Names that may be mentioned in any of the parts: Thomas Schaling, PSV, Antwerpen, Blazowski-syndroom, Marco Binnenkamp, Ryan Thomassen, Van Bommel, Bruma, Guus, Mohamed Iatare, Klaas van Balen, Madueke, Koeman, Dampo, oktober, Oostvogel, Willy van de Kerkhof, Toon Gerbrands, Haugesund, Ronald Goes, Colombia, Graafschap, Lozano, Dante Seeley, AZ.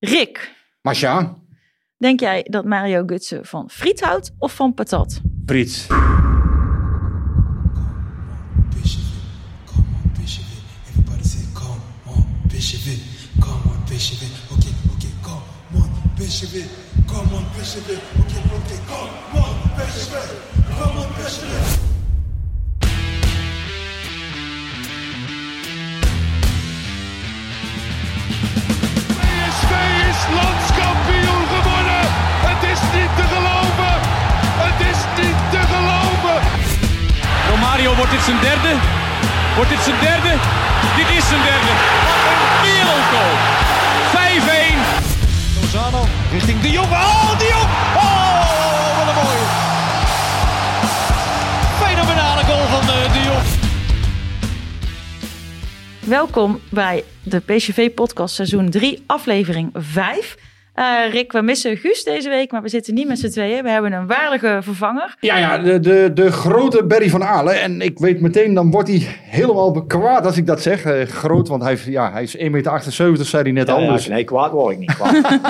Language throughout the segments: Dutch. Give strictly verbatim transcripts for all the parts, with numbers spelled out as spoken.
Rick. Masha. Denk jij dat Mario Götze van friet houdt of van patat? Friet. P S V is landskampioen gewonnen. Het is niet te geloven. Het is niet te geloven. Romario, wordt dit zijn derde? Wordt dit zijn derde? Dit is zijn derde. Wat een wereldgoal. vijf-één. Lozano richting de Jong. Oh, de Jong. Oh, wat een mooie. Fenomenale goal van de, de Jong. Welkom bij de P S V-podcast seizoen drie, aflevering vijf. Uh, Rick, we missen Guus deze week, maar we zitten niet met z'n tweeën. We hebben een waardige vervanger. Ja, ja de, de, de grote Berry van Aerle. En ik weet meteen, dan wordt hij helemaal kwaad als ik dat zeg. Uh, groot, want hij, ja, hij is één komma achtenzeventig meter, zei hij net ja, al. Ja, dus. Nee, kwaad word ik niet. Kwaad.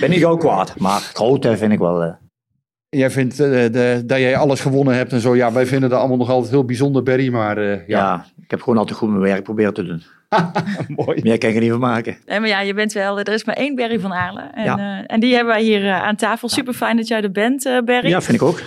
Ben ik ook kwaad, maar groot vind ik wel... Uh... Jij vindt uh, de, dat jij alles gewonnen hebt en zo. Ja, wij vinden dat allemaal nog altijd heel bijzonder, Berry. Maar uh, ja. ja, ik heb gewoon altijd goed mijn werk proberen te doen. Mooi. Meer kan ik er niet van maken. Nee, maar ja, je bent wel... Er is maar één Berry van Aerle. En, ja. uh, en die hebben wij hier uh, aan tafel. Super fijn dat jij er bent, uh, Berry. Ja, vind ik ook.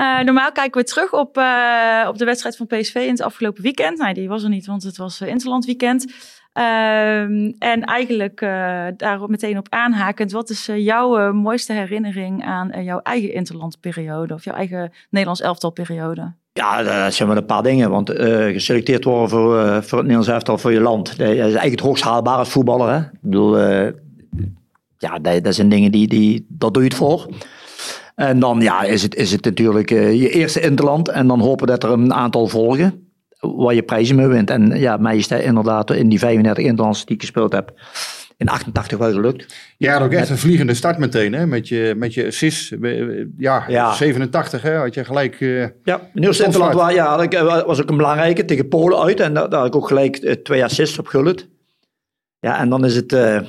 Uh, normaal kijken we terug op, uh, op de wedstrijd van P S V in het afgelopen weekend. Nou, die was er niet, want het was uh, Interland weekend. Uh, en eigenlijk uh, daar meteen op aanhakend, wat is uh, jouw uh, mooiste herinnering aan uh, jouw eigen interlandperiode of jouw eigen Nederlands elftalperiode? Ja, dat zijn wel een paar dingen, want uh, geselecteerd worden voor, uh, voor het Nederlands elftal, voor je land, dat is eigenlijk het hoogst haalbaar als voetballer. Hè? Ik bedoel, uh, ja, dat, dat zijn dingen die, die, daar doe je het voor. En dan ja, is, het, is het natuurlijk uh, je eerste interland en dan hopen dat er een aantal volgen. Waar je prijzen mee wint. En ja, mij is dat inderdaad in die vijfendertig interlands die ik gespeeld heb, in achtentachtig wel gelukt. Je had ook echt met... een vliegende start meteen, hè? Met je, met je assist. Ja, ja. zevenentachtig hè? Had je gelijk... Uh, ja, Nieuws-Interland was, ja, was ook een belangrijke, tegen Polen uit. En daar, daar had ik ook gelijk uh, twee assists op gullet. Ja, en dan is het... Uh,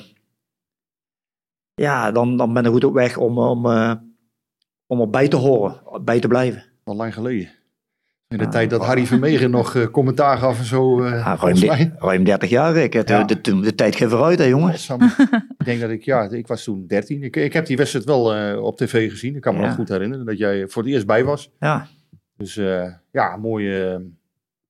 ja, dan, dan ben ik goed op weg om, om, uh, om erbij te horen, bij te blijven. Al lang geleden. In de ja, tijd dat Harry Vermegen nog uh, commentaar gaf en zo, uh, ja, ruim, mij. ruim dertig jaar, Rick. De, ja. de, de, de tijd ging vooruit, hè, jongens. Oh, ik denk dat ik, ja, ik was toen dertien. Ik, ik heb die wedstrijd wel uh, op tv gezien. Ik kan me ja. nog goed herinneren dat jij voor het eerst bij was. Ja. Dus uh, ja, mooi, uh,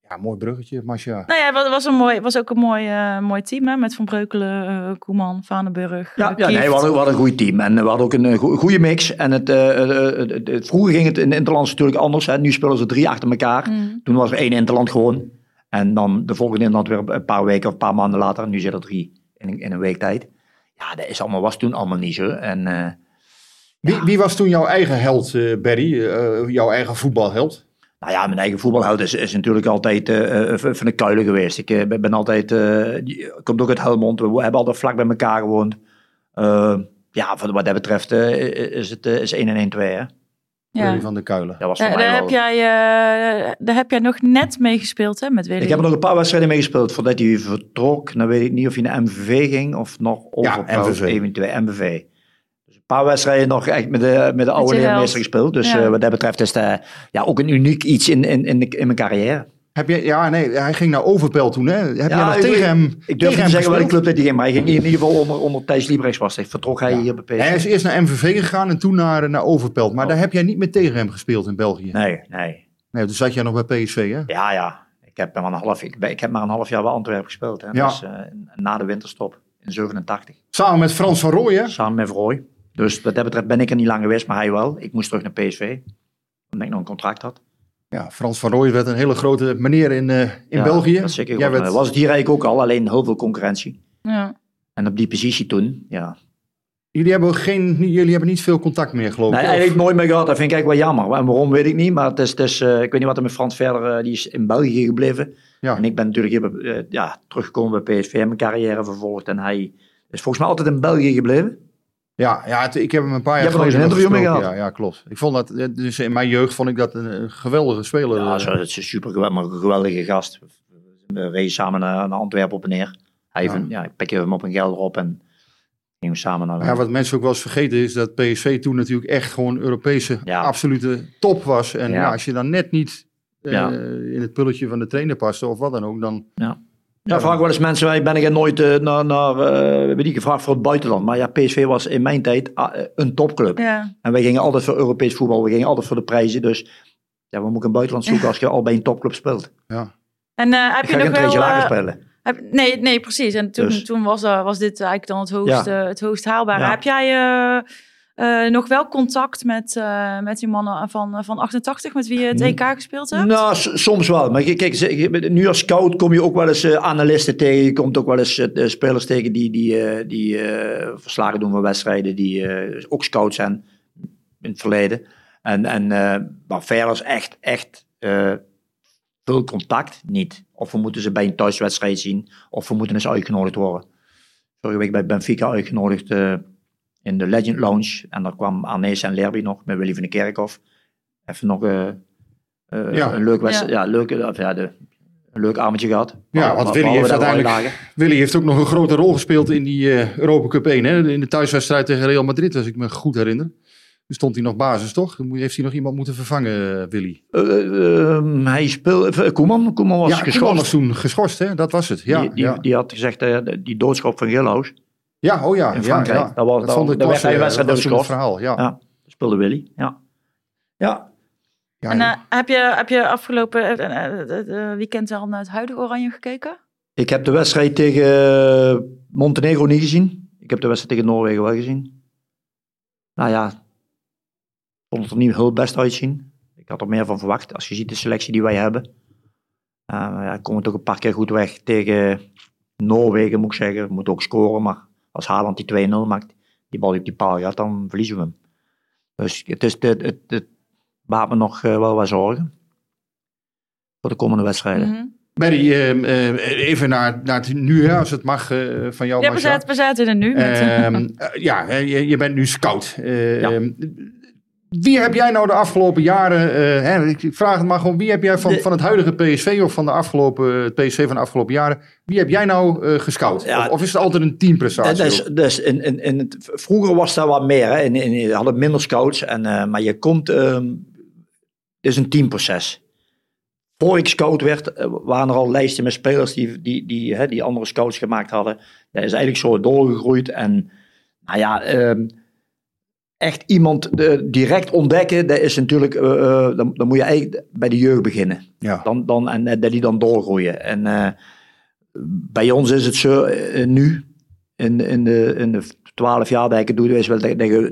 ja, mooi bruggetje, Masha. Nou ja, het was, een mooi, was ook een mooi, uh, mooi team, hè? Met Van Breukelen, uh, Koeman, Vanenburg, ja, uh, ja, nee, we hadden, we hadden een goed team en we hadden ook een goede mix. En het, uh, uh, het, het, vroeger ging het in het interland natuurlijk anders. Hè? Nu spelen ze drie achter elkaar. Mm. Toen was er één interland gewoon. En dan de volgende interland weer een paar weken of een paar maanden later. En nu zitten er drie in, in een week tijd. Ja, dat is allemaal, was toen allemaal niet zo. En, uh, wie, ja. wie was toen jouw eigen held, uh, Berry? Uh, jouw eigen voetbalheld? Nou ja, mijn eigen voetbalheld is, is natuurlijk altijd uh, van de Kuilen geweest. Ik uh, ben altijd, uh, komt ook uit Helmond, we hebben altijd vlak bij elkaar gewoond. Uh, ja, wat dat betreft uh, is het uh, is één en één twee, hè? Ja. Van der Kuijlen. Dat was voor ja, mij daar, heb jij, uh, daar heb jij nog net mee gespeeld, hè, met Willy? Ik heb nog een paar wedstrijden meegespeeld voordat hij vertrok. Dan weet ik niet of hij naar M V V ging of nog Overpelt, ja, eventueel M V V. Een paar wedstrijden nog echt met de, met de oude leermeester gespeeld. Dus ja. uh, wat dat betreft is het ja, ook een uniek iets in, in, in, de, in mijn carrière. Heb je, ja, nee, hij ging naar Overpelt toen. Hè? Heb ja, je nog ik, tegen hem Ik durf niet te zeggen welke club dat hij ging. Maar hij ging in ieder geval onder, onder Thijs Liebrechts was. Vertrok hij ja. hier bij P S V. Hij is eerst naar M V V gegaan en toen naar, naar Overpelt. Maar oh. daar heb jij niet meer tegen hem gespeeld in België. Nee, nee. nee dus zat jij nog bij P S V, hè? Ja, ja. Ik heb maar een half, ik, ik heb maar een half jaar bij Antwerpen gespeeld. Hè? Ja. Dus, uh, na de winterstop in zevenentachtig. Samen met Frans van Rooij, hè? Samen met Rooij. Dus wat dat betreft ben ik er niet lang geweest, maar hij wel. Ik moest terug naar P S V, omdat ik nog een contract had. Ja, Frans van Rooij werd een hele grote meneer in, uh, in ja, België. Dat zeker goed. Werd... was het hier eigenlijk ook al, alleen heel veel concurrentie. Ja. En op die positie toen, ja, Jullie hebben, geen, jullie hebben niet veel contact meer, geloof ik? Nee, eigenlijk nooit meer gehad. Dat vind ik eigenlijk wel jammer. En waarom, weet ik niet. Maar het is, het is, uh, ik weet niet wat er met Frans verder... Uh, die is in België gebleven. Ja. En ik ben natuurlijk hier, uh, ja, teruggekomen bij P S V. Mijn carrière vervolgd. En hij is volgens mij altijd in België gebleven. Ja, ja het, ik heb hem een paar jaar geleden... Je hebt er nog eens een interview mee gehad. Ja, ja, klopt. Ik vond dat, dus in mijn jeugd vond ik dat een geweldige speler. Ja, zo, het is een super geweldige gast. We reden samen naar Antwerpen op en neer. Hij ja. Een, ja, ik pikte hem op een gelder op en... Samen naar ja, wat mensen ook wel eens vergeten is dat P S V toen natuurlijk echt gewoon Europese ja. absolute top was. En ja. Ja, als je dan net niet uh, ja. in het pulletje van de trainer paste of wat dan ook, dan... Ja, ja, ja vaak wel eens mensen, ben ik nooit uh, naar, naar uh, die gevraagd voor het buitenland. Maar ja, P S V was in mijn tijd uh, een topclub. Ja. En wij gingen altijd voor Europees voetbal, we gingen altijd voor de prijzen. Dus ja, we moeten een buitenland zoeken als je al bij een topclub speelt. Ja. En uh, heb je nog wel... Uh... Nee, nee, precies. En toen, dus. toen was, er, was dit eigenlijk dan het hoogst, ja. uh, het hoogst haalbare. Ja. Heb jij uh, uh, nog wel contact met, uh, met die mannen van, uh, van achtentachtig, met wie je het E K gespeeld hebt? Nou, s- soms wel. Maar kijk, nu als scout kom je ook wel eens uh, analisten tegen. Je komt ook wel eens uh, spelers tegen die, die, uh, die uh, verslagen doen van wedstrijden, die uh, ook scout zijn in het verleden. En, en, uh, maar verder is echt, echt... Uh, Veel contact niet. Of we moeten ze bij een thuiswedstrijd zien. Of we moeten eens uitgenodigd worden. Vorige week bij Benfica uitgenodigd uh, in de Legend Lounge. En daar kwam Arnees en Lerby nog met Willy van de Kerkhof. Even nog uh, uh, ja. een leuk wedstrijd. Ja, ja, leuk, uh, ja de, een leuk avondje gehad. Ja, maar, want Willy heeft uiteindelijk... Willy heeft ook nog een grote rol gespeeld in die uh, Europa Cup één. Hè? In de thuiswedstrijd tegen Real Madrid, als ik me goed herinner. Toen stond hij nog basis, toch? Heeft hij nog iemand moeten vervangen, Willy? Uh, uh, hij speelde... Koeman, Koeman was ja, geschorst. Koeman was toen geschorst, hè? Dat was het. Ja, die, die, ja. die had gezegd, uh, die doodschop van Gilhouse. Ja, oh ja. In Frankrijk. Ja, ja. Dat was, dat dat, dat was, werd wedstrijd dat was het verhaal, ja. ja. Speelde Willy, ja. Ja. ja en uh, heb, je, heb je afgelopen uh, uh, weekend al naar het huidige Oranje gekeken? Ik heb de wedstrijd tegen Montenegro niet gezien. Ik heb de wedstrijd tegen Noorwegen wel gezien. Nou ja... Ik vond het er niet heel best uitzien. Ik had er meer van verwacht. Als je ziet de selectie die wij hebben. Uh, ja, komen we toch een paar keer goed weg tegen Noorwegen, moet ik zeggen. We moeten ook scoren, maar als Haaland die twee nul maakt, die bal die op die paal gaat, dan verliezen we hem. Dus het, is de, het, het baat me nog uh, wel wat zorgen voor de komende wedstrijden. Mm-hmm. Berry, uh, uh, even naar, naar het nu, hè, als het mag, uh, van jou. Ja, we zaten, we zaten er nu. Met... Uh, uh, ja, je, je bent nu scout. Uh, ja. uh, Wie heb jij nou de afgelopen jaren, uh, hè, ik vraag het maar gewoon, wie heb jij van, van het huidige P S V of van de afgelopen, het P S V van de afgelopen jaren, wie heb jij nou uh, gescout? Ja, of, of is het altijd een teamprestatie? Dat is, dat is in, in, in het, vroeger was dat wat meer, hè. In, in, je had minder scouts, en, uh, maar je komt, um, het is een teamproces. Voor ik scout werd, waren er al lijsten met spelers die, die, die, hè, die andere scouts gemaakt hadden. Dat is eigenlijk zo doorgegroeid en nou ja... Um, Echt iemand uh, direct ontdekken, dat is natuurlijk, uh, uh, dan, dan moet je eigenlijk bij de jeugd beginnen. Ja. Dan, dan, en dat die dan doorgroeien. En uh, bij ons is het zo uh, nu, in, in, de, in de twaalf jaar dat ik het doe,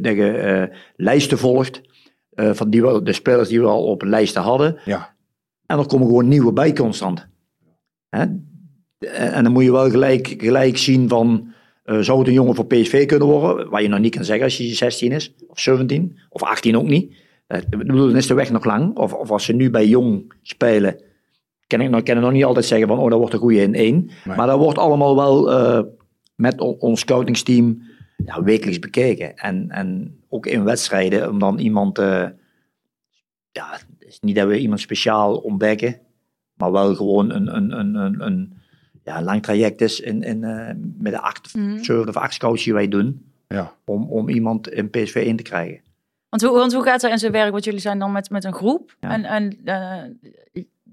dat je uh, lijsten volgt, uh, van die we, de spelers die we al op lijsten hadden. Ja. En er komen gewoon nieuwe bij constant. Hè? En dan moet je wel gelijk, gelijk zien van... Uh, zou het een jongen voor P S V kunnen worden? Waar je nog niet kan zeggen als je zestien is. Of zeventien. Of achttien ook niet. Uh, dan is de weg nog lang. Of, of als ze nu bij jong spelen. Kan ik nog, kan ik nog niet altijd zeggen van... Oh, dat wordt een goede in één. Nee. Maar dat wordt allemaal wel... Uh, met on- ons scoutingsteam... Ja, wekelijks bekeken. En, en ook in wedstrijden. Om dan iemand... Uh, ja, het is niet dat we iemand speciaal ontdekken. Maar wel gewoon een... een, een, een, een Ja, een lang traject is in, in, uh, met de acht, mm. zeven of acht scouts die wij doen. Ja. Om, om iemand in P S V in te krijgen. Want hoe, want hoe gaat dat in zijn werk? Want jullie zijn dan met, met een groep. Ja. En, en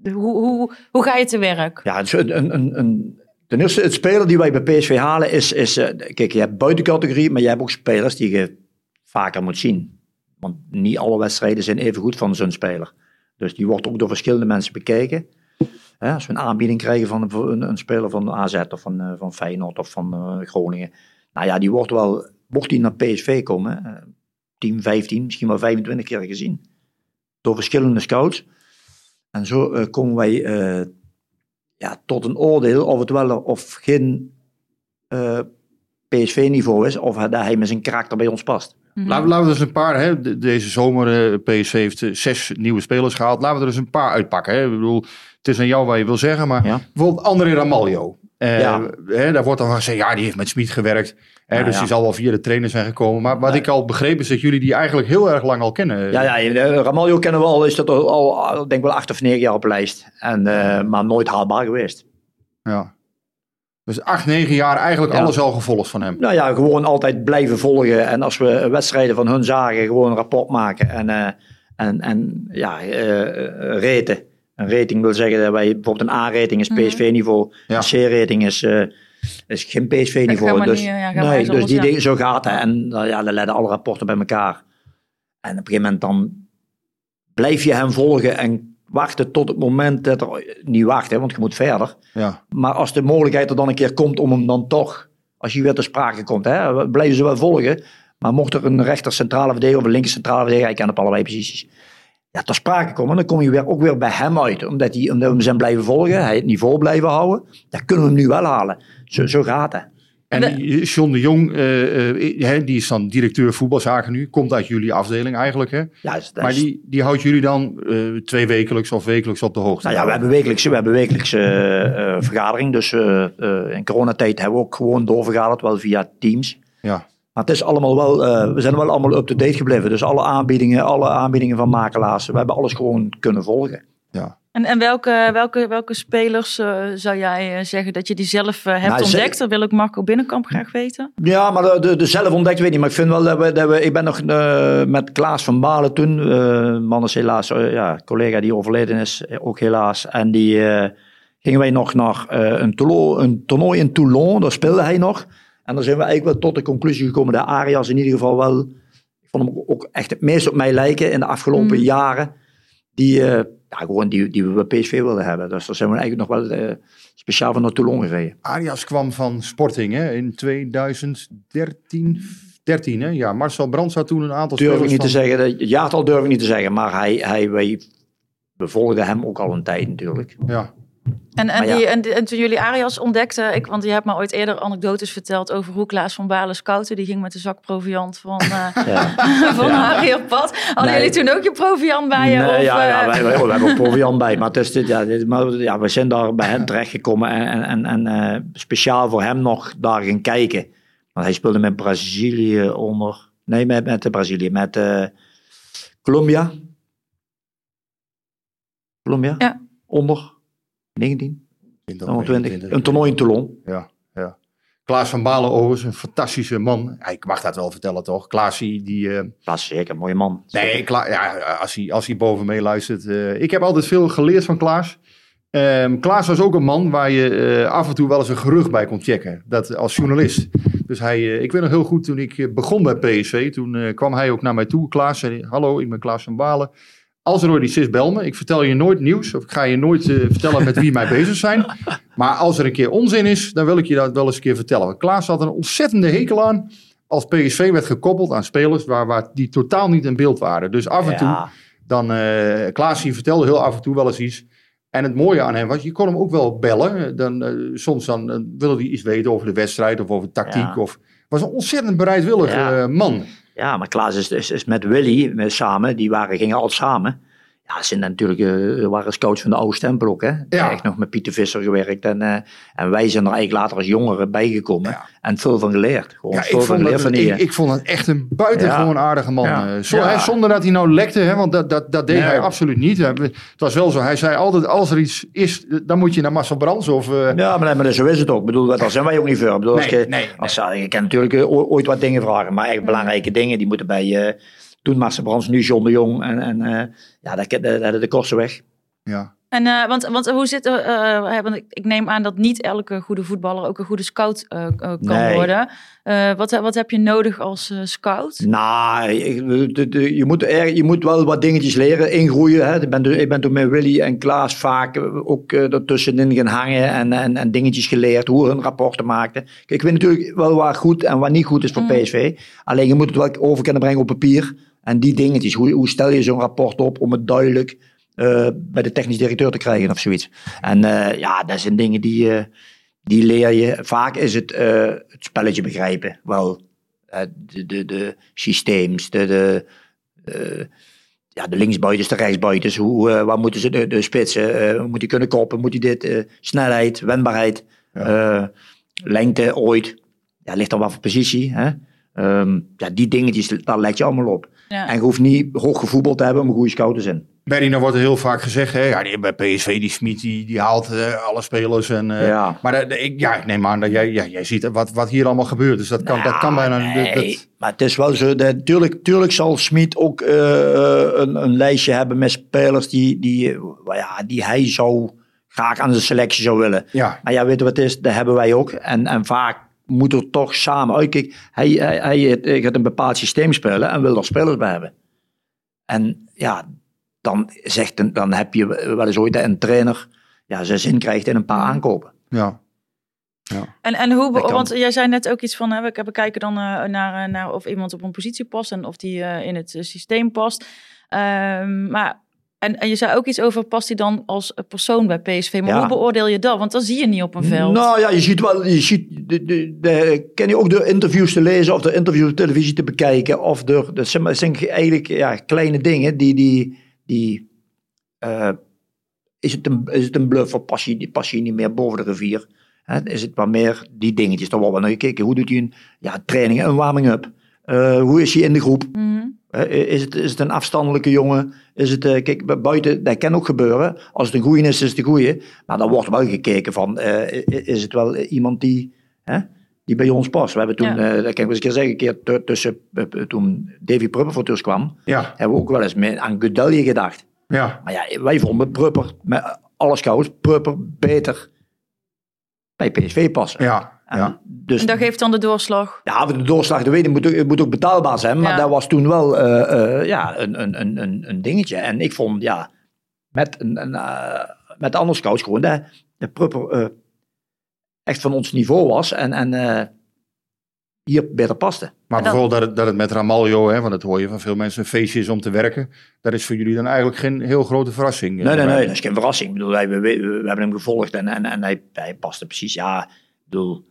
uh, hoe, hoe, hoe ga je te werk? Ja, een, een, een, ten eerste, het speler die wij bij P S V halen is... is uh, kijk, je hebt buitencategorie, maar je hebt ook spelers die je vaker moet zien. Want niet alle wedstrijden zijn even goed van zo'n speler. Dus die wordt ook door verschillende mensen bekeken. Hè, als we een aanbieding krijgen van een, een speler van A Z of van, uh, van Feyenoord of van uh, Groningen. Nou ja, die wordt wel, mocht die naar P S V komen, uh, tien, vijftien, misschien wel vijfentwintig keer gezien. Door verschillende scouts. En zo uh, komen wij uh, ja, tot een oordeel of het wel of geen uh, P S V-niveau is of dat hij met zijn karakter bij ons past. Mm-hmm. Laten, we, laten we dus een paar, hè, de, deze zomer, uh, P S V heeft uh, zes nieuwe spelers gehaald. Laten we er dus een paar uitpakken. Hè. Ik bedoel, het is aan jou wat je wil zeggen, maar ja. Bijvoorbeeld André Ramalho. Uh, ja. hè, daar wordt dan gezegd, ja, die heeft met Schmidt gewerkt. Hè, nou, dus ja. die zal wel via de trainer zijn gekomen. Maar wat ja. ik al begreep is dat jullie die eigenlijk heel erg lang al kennen. Ja, ja Ramalho kennen we al, is dat al, ik denk wel acht of negen jaar op lijst. En, uh, maar nooit haalbaar geweest. Ja. Dus acht, negen jaar eigenlijk ja. alles al gevolgd van hem. Nou ja, gewoon altijd blijven volgen. En als we wedstrijden van hun zagen, gewoon een rapport maken. En, uh, en, en ja, uh, raten. Een rating wil zeggen dat wij bijvoorbeeld een A-rating is P S V-niveau. Ja. Een C-rating is, uh, is geen P S V-niveau. Dus, niet, ja, nee, dus die ja. dingen, zo gaat het. En uh, ja, dan leiden alle rapporten bij elkaar. En op een gegeven moment dan blijf je hem volgen en wachten tot het moment dat er... Niet wachten, want je moet verder. Ja. Maar als de mogelijkheid er dan een keer komt om hem dan toch... Als hij weer ter sprake komt, hè, blijven ze wel volgen. Maar mocht er een rechter centrale verdediger of een linker centrale verdediger... Hij kan op allebei posities. Ja, ter sprake komen, dan kom je weer, ook weer bij hem uit. Omdat, die, omdat we hem zijn blijven volgen, hij het niveau blijven houden. Dat kunnen we hem nu wel halen. Zo, zo gaat het. En John de Jong, uh, uh, die is dan directeur voetbalzaken nu. Komt uit jullie afdeling eigenlijk. Hè? Ja, is... Maar die, die houdt jullie dan uh, twee wekelijks of wekelijks op de hoogte? Nou ja, we hebben wekelijks, we hebben wekelijks uh, uh, vergadering. Dus uh, uh, in coronatijd hebben we ook gewoon doorvergaderd. Wel via Teams. Ja. Maar het is allemaal wel, uh, we zijn wel allemaal up-to-date gebleven. Dus alle aanbiedingen, alle aanbiedingen van makelaars. We hebben alles gewoon kunnen volgen. Ja. En, en welke, welke, welke spelers uh, zou jij uh, zeggen dat je die zelf uh, hebt nou, ontdekt? Ze... Dat wil ik Marco Binnenkamp graag weten. Ja, maar de, de, de zelf ontdekt weet ik niet. Maar ik vind wel dat we... Dat we ik ben nog uh, met Klaas van Balen toen. Uh, man is helaas uh, ja, collega die overleden is. Ook helaas. En die uh, gingen wij nog naar uh, een, toulon, een toernooi in Toulon. Daar speelde hij nog. En dan zijn we eigenlijk wel tot de conclusie gekomen. Dat Arias in ieder geval wel... Ik vond hem ook echt het meest op mij lijken in de afgelopen mm. jaren. Die... Uh, Ja, gewoon die, die we bij P S V wilden hebben. Dus daar zijn we eigenlijk nog wel uh, speciaal van naar Toulon gereden. Arias kwam van Sporting hè, in twintig dertien. dertien hè? Ja, Marcel Brands had toen een aantal durf spelers ik niet van... te zeggen. Het jaartal durf ik niet te zeggen. Maar hij, hij, wij volgden hem ook al een tijd natuurlijk. Ja. En, en, ja. die, en, en toen jullie Arias ontdekten, ik, want je hebt me ooit eerder anekdotes verteld over hoe Klaas van Balen scoutte. Die ging met de zak proviant van, uh, ja. van ja. Harry op pad. Hadden nee. jullie toen ook je proviant bij je? Nee, of, ja, ja, wij, wij, wij hebben ook proviant bij. Maar, het is dit, ja, dit, maar ja, we zijn daar bij hem terechtgekomen en, en, en uh, speciaal voor hem nog daar gaan kijken. Want hij speelde met Brazilië onder... Nee, met, met de Brazilië, met uh, Colombia. Colombia? Ja. Onder... negentien, twintig, twintig, twintig. Een toernooi in Toulon. Ja, ja. Klaas van Balen overigens, een fantastische man. Ik mag dat wel vertellen, toch? Klaas, die... Uh... Klaas is zeker een mooie man. Nee, Klaas, ja, als hij, als hij boven mee luistert. Uh... Ik heb altijd veel geleerd van Klaas. Um, Klaas was ook een man waar je uh, af en toe wel eens een gerucht bij kon checken. Dat als journalist. Dus hij, uh, ik weet nog heel goed, toen ik begon bij P S V, toen uh, kwam hij ook naar mij toe. Klaas zei, hallo, ik ben Klaas van Balen. Als er ooit iets is, bel me. Ik vertel je nooit nieuws. Of ik ga je nooit uh, vertellen met wie mij bezig zijn. Maar als er een keer onzin is, dan wil ik je dat wel eens een keer vertellen. Want Klaas had een ontzettende hekel aan als P S V werd gekoppeld aan spelers waar, waar die totaal niet in beeld waren. Dus af en toe, ja. dan uh, Klaas die vertelde heel af en toe wel eens iets. En het mooie aan hem was, je kon hem ook wel bellen. Dan, uh, soms dan uh, wilde hij iets weten over de wedstrijd of over tactiek. Ja. Of was een ontzettend bereidwillige ja. uh, man. Ja, maar Klaas is, is, is met Willy met, samen, die waren, gingen altijd samen. Ja, ze natuurlijk, uh, waren scouts van de oude stempel ook. Hè? Ja. Echt nog met Pieter Visser gewerkt. En, uh, en wij zijn er eigenlijk later als jongeren bijgekomen. Ja. En veel van geleerd. Gewoon ja, veel ik, van vond geleerd dat, van ik, ik vond het echt een buitengewoon ja. aardige man. Ja. Zo, ja. Hij, zonder dat hij nou lekte, hè, want dat, dat, dat deed nee. hij absoluut niet. Hè. Het was wel zo, hij zei altijd, als er iets is, dan moet je naar Marcel Brands. Of, uh... Ja, maar, maar zo is het ook. Ik bedoel, daar zijn wij ook niet voor. Ik bedoel, nee, als je, nee, als, nee. je kan natuurlijk ooit wat dingen vragen, maar echt belangrijke dingen, die moeten bij... Uh, Toen Marcel Brands, nu John de Jong. En, en uh, ja, dat hadden de, de kosten weg. Ja. En uh, want, want hoe zit er, uh, want ik neem aan dat niet elke goede voetballer ook een goede scout uh, kan nee. worden. Uh, wat, wat heb je nodig als uh, scout? Nou, je, je, moet er, je moet wel wat dingetjes leren, ingroeien. Hè. Ik, ben, ik ben toen met Willy en Klaas vaak ook uh, ertussenin gaan hangen en, en, en dingetjes geleerd, hoe hun rapporten maakten. Kijk, ik weet natuurlijk wel wat goed en wat niet goed is voor mm. P S V. Alleen je moet het wel over kunnen brengen op papier. En die dingetjes, hoe, hoe stel je zo'n rapport op om het duidelijk... Uh, bij de technisch directeur te krijgen of zoiets. En uh, ja, dat zijn dingen die, uh, die leer je. Vaak is het, uh, het spelletje begrijpen wel. Uh, de, de, de systeems, de, de, uh, ja, de linksbuitens, de rechtsbuitens. Hoe, uh, waar moeten ze de, de spitsen? Uh, moet die kunnen koppen? Moet die dit? Uh, snelheid, wendbaarheid, ja. uh, lengte ooit. Ja, ligt dan wel voor positie. Hè? Um, ja, die dingetjes, daar let je allemaal op. Ja. En je hoeft niet hoog gevoetbald te hebben om goede schouders in. Berry, nou wordt er heel vaak gezegd, hè? Ja, bij P S V, die Schmidt, die, die haalt uh, alle spelers. En, uh, ja. Maar uh, ik, ja, ik neem aan dat jij, ja, jij ziet wat, wat hier allemaal gebeurt. Dus dat kan, nou, dat kan bijna... Nee, dat, dat... maar het is wel zo, dat, tuurlijk, tuurlijk zal Schmidt ook uh, een, een lijstje hebben met spelers die, die, uh, ja, die hij zou graag aan zijn selectie zou willen. Ja. Maar ja, weet je wat het is? Dat hebben wij ook. En, en vaak moet er toch samen uitkijken. Hij, hij, hij, hij gaat een bepaald systeem spelen en wil er spelers bij hebben. En ja... Dan, zegt een, dan heb je wel eens ooit dat een trainer ja, zijn zin krijgt in een paar aankopen. Ja. Ja. En, en hoe, want jij zei net ook iets van, hè, we kijken dan uh, naar, naar of iemand op een positie past en of die uh, in het uh, systeem past. Um, maar, en, en je zei ook iets over, past hij dan als persoon bij P S V? Maar ja. Hoe beoordeel je dat? Want dat zie je niet op een veld. Nou ja, je ziet wel, je ziet, de, de, de, ken je ook de interviews te lezen of de interviews op televisie te bekijken. Of de, dat zijn eigenlijk ja, kleine dingen die... die Die, uh, is, het een, is het een bluff of pas je, pas je niet meer boven de rivier? Hè? Is het maar meer die dingetjes? Dan worden we naar gekeken. Hoe doet hij een ja, training, een warming-up? Uh, hoe is hij in de groep? Mm-hmm. Uh, is, het, is het een afstandelijke jongen? Is het, uh, kijk, buiten, dat kan ook gebeuren. Als het een goeie is, is het een goeie. Maar dan wordt wel gekeken van, uh, is het wel iemand die, hè, die bij ons past? We hebben toen, ja. uh, dat kan ik wel eens een keer zeggen, een keer t- tussen, uh, toen Davy Pröpper voor Turs kwam, ja. hebben we ook wel eens mee aan Guddelje gedacht. Ja. Maar ja, wij vonden Pröpper, met alle scouts, Pröpper beter bij P S V passen. Ja. En, ja. Dus, en dat geeft dan de doorslag? Ja, de doorslag, dat weet ik, moet, moet ook betaalbaar zijn, maar ja. dat was toen wel uh, uh, ja, een, een, een, een dingetje. En ik vond, ja, met, een, een, uh, met de andere scouts gewoon, dat Pröpper... Uh, echt van ons niveau was en, en uh, hier beter paste. Maar bijvoorbeeld dat het, dat het met Ramalho, hè, want dat hoor je van veel mensen, een feestje is om te werken. Dat is voor jullie dan eigenlijk geen heel grote verrassing. Nee, nee, nee, dat is geen verrassing. Ik bedoel, wij, we, we, we hebben hem gevolgd en, en, en hij, hij paste precies. Ja, ik bedoel,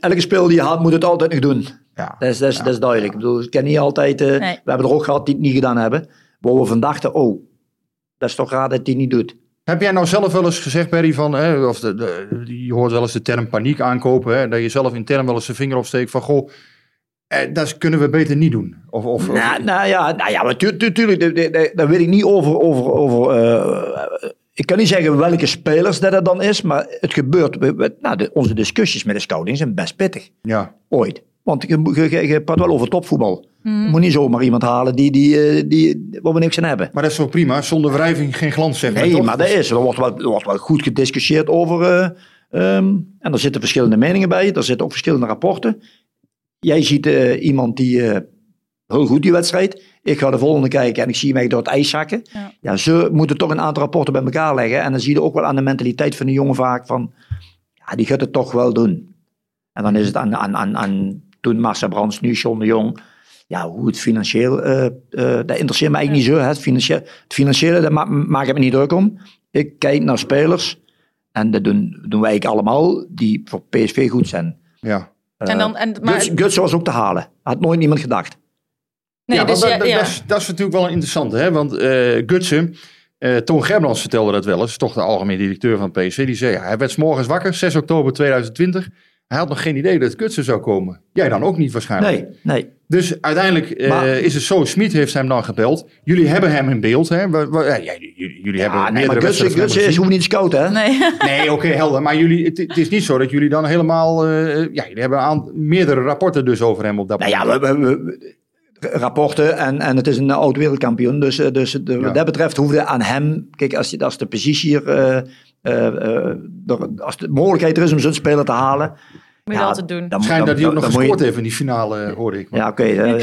elke speel die je haalt moet het altijd nog doen. Ja, dat, is, dat, is, ja, dat is duidelijk. Ja. Ik bedoel, ik ken niet altijd, uh, nee. We hebben er ook gehad die het niet gedaan hebben. Waar we van dachten, oh, dat is toch raar dat hij niet doet. Heb jij nou zelf wel eens gezegd, Berry, van, hè, of de, de, je hoort wel eens de term paniek aankopen, hè, dat je zelf intern wel eens de vinger opsteekt van, goh, eh, dat kunnen we beter niet doen? Of, of, nou, of... nou ja, nou ja maar tu- tu- tuurlijk, de, de, de, daar weet ik niet over, over, over uh, ik kan niet zeggen welke spelers dat, dat dan is, maar het gebeurt, we, we, nou, de, onze discussies met de scouting zijn best pittig, ja. ooit. Want je, je, je praat wel over topvoetbal. Mm. Je moet niet zomaar iemand halen die, die, die, waar we niks aan hebben. Maar dat is toch prima? Zonder wrijving geen glans, zeg maar. Nee, toch? Maar dat is. Er wordt wel, er wordt wel goed gediscussieerd over. Uh, um, en er zitten verschillende meningen bij. Er zitten ook verschillende rapporten. Jij ziet uh, iemand die uh, heel goed die wedstrijd. Ik ga de volgende kijken en ik zie mij door het ijs zakken. Ja. Ja, ze moeten toch een aantal rapporten bij elkaar leggen. En dan zie je ook wel aan de mentaliteit van de jongen vaak van... Ja, die gaat het toch wel doen. En dan is het aan... aan, aan, aan toen Marcel Brands, nu John de Jong. Ja, hoe het financieel... Uh, uh, dat interesseert me eigenlijk ja. niet zo. Hè. Het financiële, het financiële daar ma- maak ik me niet druk om. Ik kijk naar spelers. En dat doen, doen wij eigenlijk allemaal. Die voor P S V goed zijn. Ja. Uh, en dan, en, maar... Guts, Gutsu was ook te halen. Had nooit niemand gedacht. Nee, ja, dus dat, ja, ja. Dat, is, dat is natuurlijk wel een interessante. Hè? Want uh, Gutsu... Uh, Toon Gerbrands vertelde dat wel eens. Toch de algemeen directeur van P S V. Die zei, ja, hij werd 's morgens wakker. zes oktober tweeduizend twintig... Hij had nog geen idee dat Götze zou komen. Jij dan ook niet waarschijnlijk. Nee, nee. Dus uiteindelijk maar, uh, is het zo, Schmidt heeft hem dan gebeld. Jullie hebben hem in beeld. Hè? We, we, ja, jullie jullie ja, hebben nee, meerdere wedstrijden. Maar Götze is hoe niet scout, hè? Nee, nee oké, okay, helder. Maar jullie, het, het is niet zo dat jullie dan helemaal... Uh, ja, jullie hebben aan, meerdere rapporten dus over hem op dat moment. Nou ja, we, we, we, rapporten en, en het is een oud wereldkampioen. Dus, dus de, ja. wat dat betreft hoefde aan hem... Kijk, als, als de positie hier... Uh, Uh, uh, door, als de mogelijkheid er is om zo'n speler te halen... Moet je ja, altijd doen. Dan, Schijnt dan, dat hij ook nog gescoord je... heeft in die finale, hoorde ik. Maar. Ja, oké. Okay,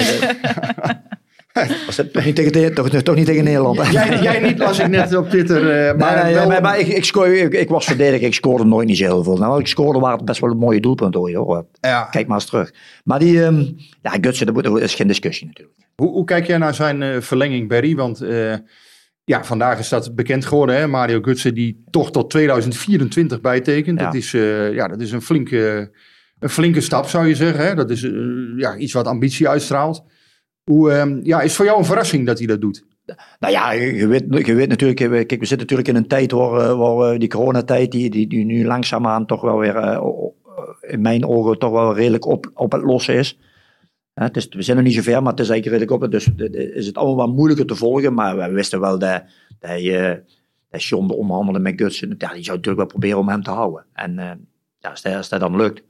uh, toch, toch, toch niet tegen Nederland. Hè? Jij, jij niet, las ik net op Twitter. Uh, maar nee, nee, wel... maar, maar ik, ik, scoorde, ik, ik was verdediger, ik scoorde nooit niet zo heel veel. Nou, ik scoorde waar het best wel een mooie doelpunt hoor. hoor. Ja. Kijk maar eens terug. Maar die... Um, ja, Götze, dat is geen discussie natuurlijk. Hoe, hoe kijk jij naar zijn uh, verlenging, Berry? Want... Uh, Ja, vandaag is dat bekend geworden. Hè? Mario Götze die toch tot tweeduizend vierentwintig bijtekent. Ja. Dat, is, uh, ja, dat is een flinke, een flinke stap, zou je zeggen. Hè? Dat is uh, ja, iets wat ambitie uitstraalt. Hoe, um, ja, is het voor jou een verrassing dat hij dat doet? Nou ja, je weet, je weet natuurlijk, kijk, we zitten natuurlijk in een tijd waar, waar die coronatijd, die, die, die nu langzaamaan toch wel weer, uh, in mijn ogen, toch wel redelijk op, op het lossen is. Uh, het is. We zijn nog niet zo ver, maar het is eigenlijk redelijk op. Dus de, is het allemaal wat moeilijker te volgen, maar we wisten wel dat, dat, uh, dat John onderhandelde met Gutsen. Ja, die zou natuurlijk wel proberen om hem te houden. En uh, ja, als, dat, als dat dan lukt,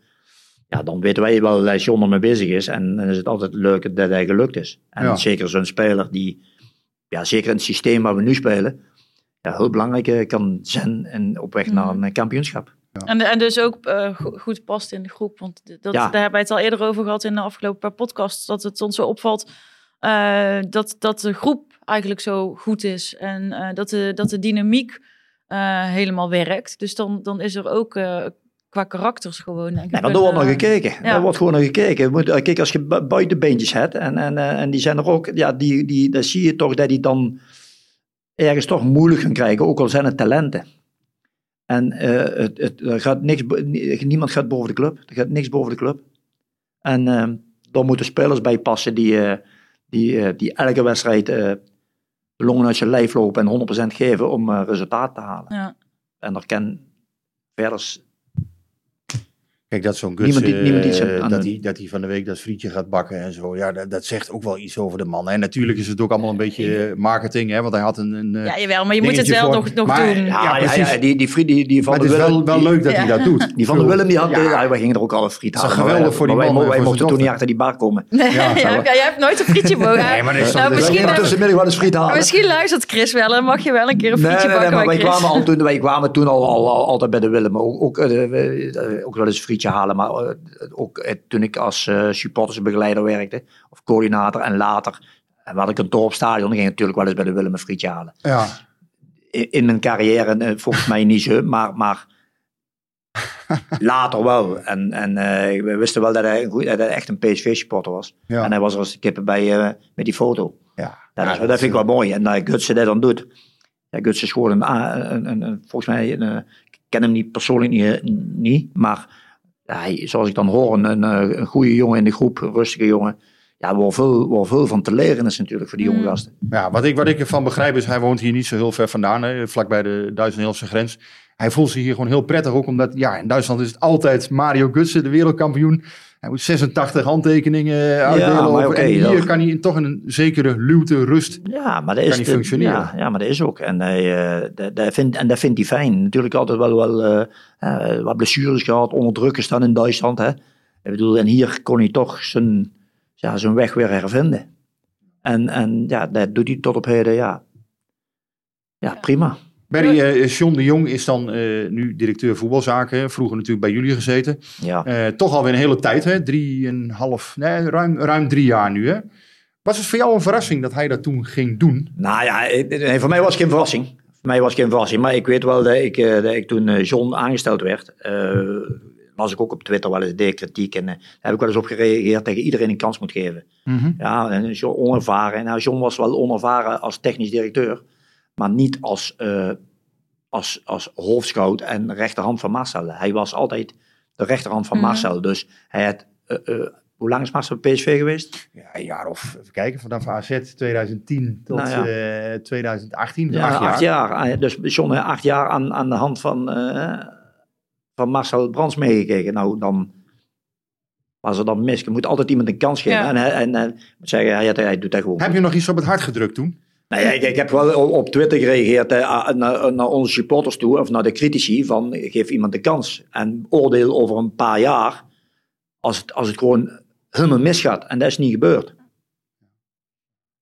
ja, dan weten wij wel dat John ermee bezig is. En dan is het altijd leuk dat hij gelukt is. En ja. Zeker zo'n speler die... Ja, zeker in het systeem waar we nu spelen, ja, heel belangrijk kan zijn en op weg naar een kampioenschap. Ja. En, en dus ook uh, go- goed past in de groep, want dat, ja. Daar hebben we het al eerder over gehad in de afgelopen paar podcasts, dat het ons zo opvalt uh, dat, dat de groep eigenlijk zo goed is en uh, dat, de, dat de dynamiek uh, helemaal werkt. Dus dan, dan is er ook... Uh, qua karakters gewoon. Nee, maar daar wordt uh, nog gekeken. Ja. Daar wordt gewoon nog gekeken. Moet, kijk, als je bu- buitenbeentjes hebt, en, en, uh, en die zijn er ook, ja, die, die, dan zie je toch dat die dan ergens toch moeilijk gaan krijgen, ook al zijn het talenten. En uh, het, het, er gaat niks, niemand gaat boven de club. Er gaat niks boven de club. En uh, daar moeten spelers bij passen die, uh, die, uh, die elke wedstrijd uh, de longen uit je lijf lopen en honderd procent geven om uh, resultaat te halen. Ja. En daar kan verder... Kijk, dat zo'n Guts, niemand die, niemand die uh, dat, hij, dat hij van de week dat frietje gaat bakken en zo. Ja, dat, dat zegt ook wel iets over de man. En natuurlijk is het ook allemaal een beetje marketing, hè, want hij had een, een Ja, jawel, maar je moet het wel voor, nog, nog maar, doen. Ja, ja, ja, ja, die, die friet, die, die van de Willem... Het is wel, wel leuk dat ja. hij dat doet. Die van de Willem, die had... Ja, ja, wij gingen er ook al een friet halen. Geweldig voor die man. Wij, wij, wij mochten toen niet achter die bar komen. Nee, ja, ja, ja, jij hebt nooit een frietje mogen. Nee, maar nee, nou, misschien tussenmiddag wel eens friet halen. Misschien luistert Chris wel en mag je wel een keer een frietje bakken bij Chris. Wij kwamen toen al altijd bij de Willem. Ook wel eens frietje halen, maar uh, ook uh, toen ik als uh, supportersbegeleider werkte, of coördinator en later, en we hadden kantoor op stadion, ging ik natuurlijk wel eens bij de Willem een frietje halen. Ja. In, in mijn carrière uh, volgens mij niet zo, maar, maar later wel. En, en uh, we wisten wel dat hij, een goed, dat hij echt een P S V-supporter was. Ja. En hij was er als de kippen bij uh, met die foto. Ja. Dat, ja, is, dat vind ik wel mooi. En dat uh, Gutsen dat dan doet. Ja, Gutsen is gewoon een, een, een, een volgens mij, een, ik ken hem niet persoonlijk niet, niet maar hij, zoals ik dan hoor, een, een goede jongen in de groep, een rustige jongen. Ja, waar veel, waar veel van te leren is natuurlijk voor die jonge gasten. Ja, wat ik, wat ik ervan begrijp is, hij woont hier niet zo heel ver vandaan, hè, vlakbij de Duitsland-Nederlandse grens. Hij voelt zich hier gewoon heel prettig, ook omdat, ja, in Duitsland is het altijd Mario Götze, de wereldkampioen. Hij moet zesentachtig handtekeningen uitdelen. Ja, over, okay, en hier dat... kan hij toch in een zekere luwte rust ja, maar dat is kan hij de, functioneren. Ja, ja, maar dat is ook. En, uh, dat, dat vindt, en dat vindt hij fijn. Natuurlijk altijd wel, wel uh, uh, wat blessures gehad, onder druk gestaan in Duitsland. Hè. Ik bedoel, en hier kon hij toch zijn, ja, zijn weg weer hervinden. En, en ja, dat doet hij tot op heden. Ja, ja, ja. Prima. Berry, uh, John de Jong is dan uh, nu directeur voetbalzaken. Vroeger natuurlijk bij jullie gezeten. Ja. Uh, toch alweer een hele tijd, hè? Drie en half, nee, ruim, ruim drie jaar nu. Hè? Was het voor jou een verrassing dat hij dat toen ging doen? Nou ja, nee, voor mij was het geen verrassing. Voor mij was het geen verrassing. Maar ik weet wel dat ik, uh, dat ik toen John aangesteld werd, uh, was ik ook op Twitter wel eens de kritiek. En uh, daar heb ik wel eens op gereageerd dat je iedereen een kans moet geven. Mm-hmm. Ja, en John onervaren. Nou, John was wel onervaren als technisch directeur. Maar niet als, uh, als, als hoofdscout en rechterhand van Marcel. Hij was altijd de rechterhand van mm-hmm. Marcel. Dus hij had... Uh, uh, hoe lang is Marcel bij P S V geweest? Ja, een jaar of... Even kijken, vanaf A Z tweeduizend tien tot nou ja. uh, tweeduizend achttien. Ja, acht jaar. Acht jaar. Dus John heeft acht jaar aan, aan de hand van, uh, van Marcel Brands meegekeken. Nou, dan... Was er dan mis? Je moet altijd iemand een kans geven. Ja. En, hij, en hij, zeggen, hij, hij doet dat gewoon. Heb je nog iets op het hart gedrukt toen? Nou ja, ik, ik heb wel op Twitter gereageerd hè, naar, naar onze supporters toe, of naar de critici, van geef iemand de kans. En oordeel over een paar jaar, als het, als het gewoon helemaal misgaat. En dat is niet gebeurd.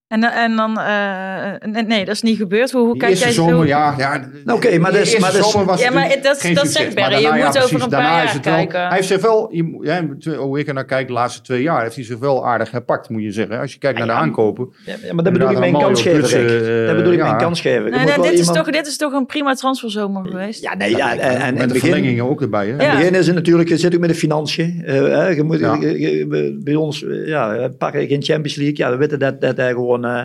En, en dan, uh, nee, dat is niet gebeurd. Hoe, hoe kijk jij zo? Zomer, ja, ja, Oké, okay, maar dus, maar dus, zomer was ja, maar dat, geen dat zegt Berry, je moet ja, over precies, een paar jaar kijken. Wel, hij heeft zich wel, ja, hoe ik er naar kijk, de laatste twee jaar, heeft hij zich wel aardig gepakt, moet je zeggen. Als je kijkt ja, naar de aankopen. Ja, ja, maar dat bedoel ik mijn kans geven. Dat bedoel ik mijn kans geven. Dit is toch een prima transferzomer geweest? Ja, nee, ja. En de verlengingen ook erbij. In het begin is het natuurlijk, je zit ook met de financiën. Bij ons, ja, geen Champions League. Ja, we weten dat hij gewoon... Uh,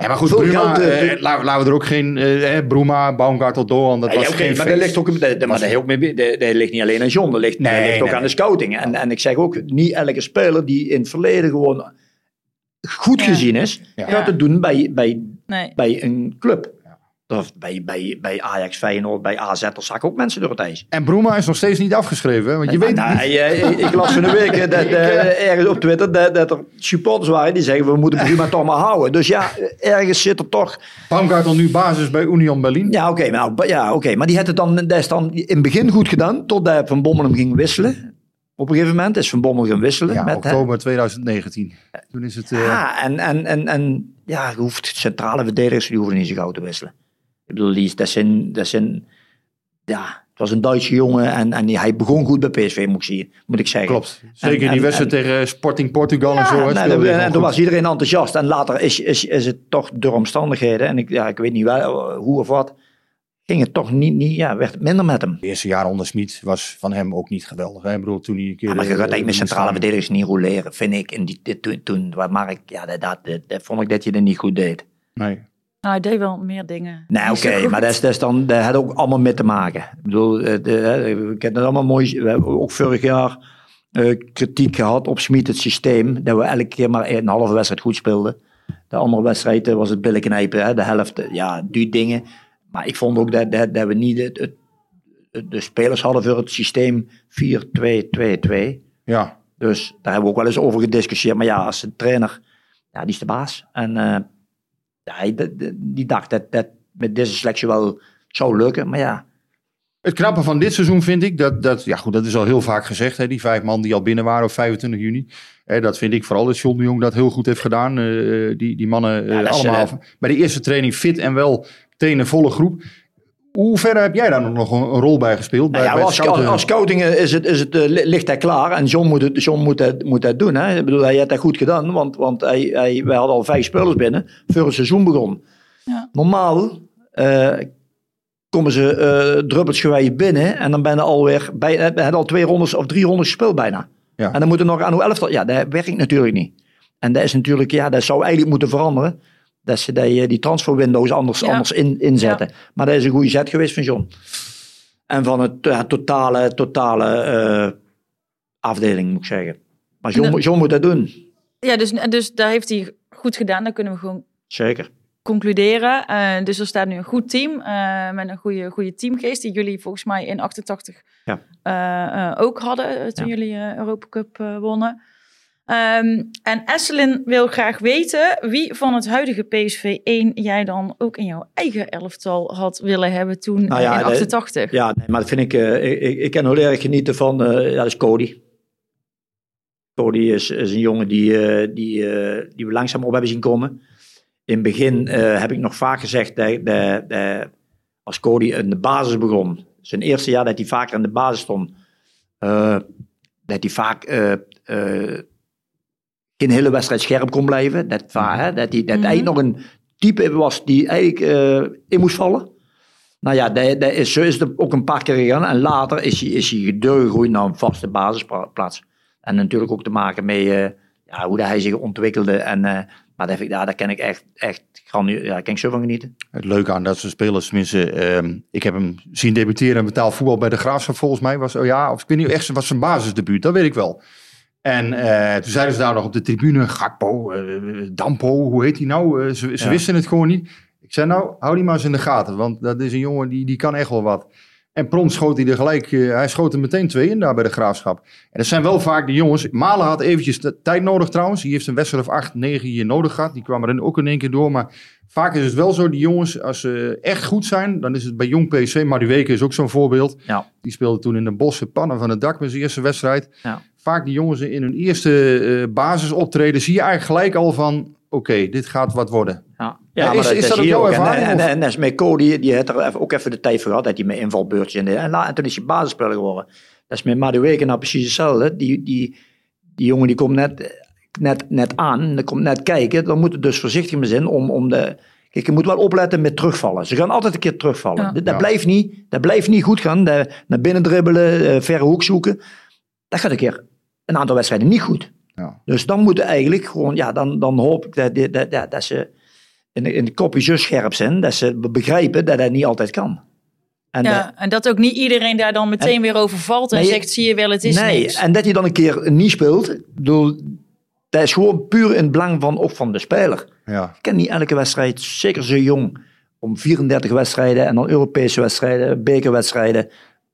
Ja, maar goed, zo, Bruma, de, de, eh, laten we er ook geen... Eh, Bruma, Baumgartel, Doan, dat ja, was okay, geen maar feest. Ligt ook, de, de, maar dat, ook mee, de, de ligt niet alleen aan John, dat ligt, nee, dat ligt nee, ook nee. aan de scouting. En, en ik zeg ook, niet elke speler die in het verleden gewoon goed ja. gezien is, ja. gaat het doen bij, bij, nee. bij een club. Of bij, bij, bij Ajax, Feyenoord, bij A Z, daar zakken ook mensen door het ijs. En Bruma is nog steeds niet afgeschreven, want je nee, weet nou, niet. Ik, ik las van de week dat, dat, ergens op Twitter dat, dat er supporters waren die zeggen, we moeten Bruma toch maar houden. Dus ja, ergens zit er toch... Baumgartel nu basis bij Union Berlin. Ja, oké, okay, nou, ja, okay. maar die had het dan, dat is dan in het begin goed gedaan, totdat Van Bommel hem ging wisselen. Op een gegeven moment is Van Bommel gaan wisselen. Ja, met oktober hem. twintig negentien. Toen is het... Uh... Ja, en, en, en, en ja, hoeft centrale verdedigers die hoeven niet zo gauw te wisselen. Ik bedoel, dat zijn, dat zijn, ja, het was een Duitse jongen en, en hij begon goed bij P S V, moet ik, zien, moet ik zeggen. Klopt, zeker en, die wedstrijd tegen Sporting Portugal ja, en zo. En, en, en toen was iedereen enthousiast en later is, is, is het toch door omstandigheden, en ik, ja, ik weet niet wel, hoe of wat, ging het toch niet, niet ja, werd het minder met hem. Het eerste jaar onder Schmidt was van hem ook niet geweldig. Hè? Ik bedoel, toen hij een keer ja, maar je gaat eigenlijk met centrale verdedigers niet roleren, vind ik. En die, dit, toen, toen waar ik, ja, dat, dat, dat, dat vond ik dat je dat niet goed deed. Nee. Nou, hij deed wel meer dingen. Nee, oké, okay, maar dat, is dan, dat had ook allemaal mee te maken. Ik bedoel, we hebben allemaal mooi, we hebben ook vorig jaar uh, kritiek gehad op Schmidt, het systeem, dat we elke keer maar een halve wedstrijd goed speelden. De andere wedstrijd was het billen knijpen, hè, de helft, ja, die dingen. Maar ik vond ook dat, dat, dat we niet het, het, de spelers hadden voor het systeem vier twee twee twee. Ja. Dus daar hebben we ook wel eens over gediscussieerd. Maar ja, als een trainer, ja, die is de baas. En... Uh, Ja, die dacht dat dat met deze selectie wel zou lukken, maar ja. Het knappe van dit seizoen vind ik, dat, dat, ja goed, dat is al heel vaak gezegd, hè, die vijf man die al binnen waren op vijfentwintig juni. Hè, dat vind ik vooral dat John de Jong dat heel goed heeft gedaan. Uh, die, die mannen uh, ja, allemaal uh, bij de eerste training fit en wel trainen volle groep. Hoe ver heb jij daar nog een, een rol bij gespeeld? Bij, nou ja, bij als, scouting? als scouting is het, is het, uh, ligt hij klaar en John moet, het, John moet, het, moet dat doen. Hè? Ik bedoel, hij heeft dat goed gedaan, want, want hij, hij, wij hadden al vijf spelers binnen voor het seizoen begon. Ja. Normaal uh, komen ze uh, druppelsgewijs binnen en dan ben je alweer bij, hij had al twee rondes of drie rondes gespeeld bijna. Ja. En dan moeten nog aan hoe elftal. Ja, dat werkt natuurlijk niet. En dat is natuurlijk, ja, dat zou eigenlijk moeten veranderen. Dat ze die, die transferwindows anders, ja. anders in, inzetten. Ja. Maar dat is een goede zet geweest van John. En van het ja, totale, totale uh, afdeling, moet ik zeggen. Maar John, dan, John moet dat doen. Ja, dus, dus daar heeft hij goed gedaan. Dat kunnen we gewoon Zeker. concluderen. Uh, dus er staat nu een goed team. Uh, met een goede, goede teamgeest. Die jullie volgens mij in achtentachtig ja. uh, uh, ook hadden. Toen ja. jullie uh, Europa Cup uh, wonnen. Um, en Esselin wil graag weten wie van het huidige P S V één jij dan ook in jouw eigen elftal had willen hebben toen nou ja, in achtentachtig. Ja, nee, maar dat vind ik, uh, ik, ik kan heel erg genieten van, uh, ja, dat is Cody. Cody is, is een jongen die, uh, die, uh, die we langzaam op hebben zien komen. In het begin uh, heb ik nog vaak gezegd dat, dat, dat als Cody in de basis begon, zijn eerste jaar dat hij vaker in de basis stond, uh, dat hij vaak... Uh, uh, geen hele wedstrijd scherp kon blijven. Dat, hè, dat, die, dat mm-hmm. hij nog een type was die eigenlijk uh, in moest vallen. Nou ja, dat, dat is, zo is het ook een paar keer gegaan. En later is hij, is hij doorgegroeid naar een vaste basisplaats. En natuurlijk ook te maken met uh, ja, hoe dat hij zich ontwikkelde. En, uh, maar dat, ja, daar kan ik echt, echt granu- ja, kan ik zo van genieten. Het leuke aan dat soort spelers, tenminste, um, ik heb hem zien debuteren in betaald voetbal bij de Graafschap volgens mij. Was, oh ja, of ik weet niet echt, was zijn basisdebuut, dat weet ik wel. En uh, toen zeiden ze daar nog op de tribune, Gakpo, uh, Dampo, hoe heet hij nou? Uh, ze ze ja. wisten het gewoon niet. Ik zei nou, hou die maar eens in de gaten, want dat is een jongen die, die kan echt wel wat. En prompt schoot hij er gelijk, uh, hij schoot er meteen twee in daar bij de Graafschap. En dat zijn wel vaak de jongens. Malen had eventjes de tijd nodig trouwens. Die heeft een wedstrijd of acht, negen hier nodig gehad. Die kwam er ook in één keer door. Maar vaak is het wel zo, die jongens, als ze echt goed zijn, dan is het bij jong P S V. Madueke is ook zo'n voorbeeld. Ja. Die speelde toen in de bossen pannen van het dak met zijn eerste wedstrijd. Ja. Vaak die jongens in hun eerste uh, basisoptreden zie je eigenlijk gelijk al van, oké, okay, dit gaat wat worden. Ja, ja, ja is, dat, is dat, dat ook jouw ervaring? En, en, en, en met Cody, die heeft er even, ook even de tijd voor gehad, dat hij met invalbeurtjes in de, en, en toen is hij basisspeler geworden. Dat is met Madueke nou precies hetzelfde. Die, die, die jongen die komt net, net, net aan, die komt net kijken, dan moet het dus voorzichtig mee zijn om, om de... Kijk, je moet wel opletten met terugvallen. Ze gaan altijd een keer terugvallen. Ja. Dat, dat, ja. blijft niet, dat blijft niet goed gaan. Dat, naar binnen dribbelen, uh, verre hoek zoeken. Dat gaat een keer... een aantal wedstrijden niet goed. Ja. Dus dan moeten eigenlijk gewoon, ja, dan, dan hoop ik dat, dat, dat, dat ze in de, in de kopje zo scherp zijn, dat ze begrijpen dat dat niet altijd kan. En, ja, dat, en dat ook niet iedereen daar dan meteen en, weer over valt en nee, zegt, zie je wel, het is nee, niks. En dat hij dan een keer niet speelt, bedoel, dat is gewoon puur in het belang van, ook van de speler. Ja. Ik ken niet elke wedstrijd, zeker zo jong, om vierendertig wedstrijden en dan Europese wedstrijden, bekerwedstrijden,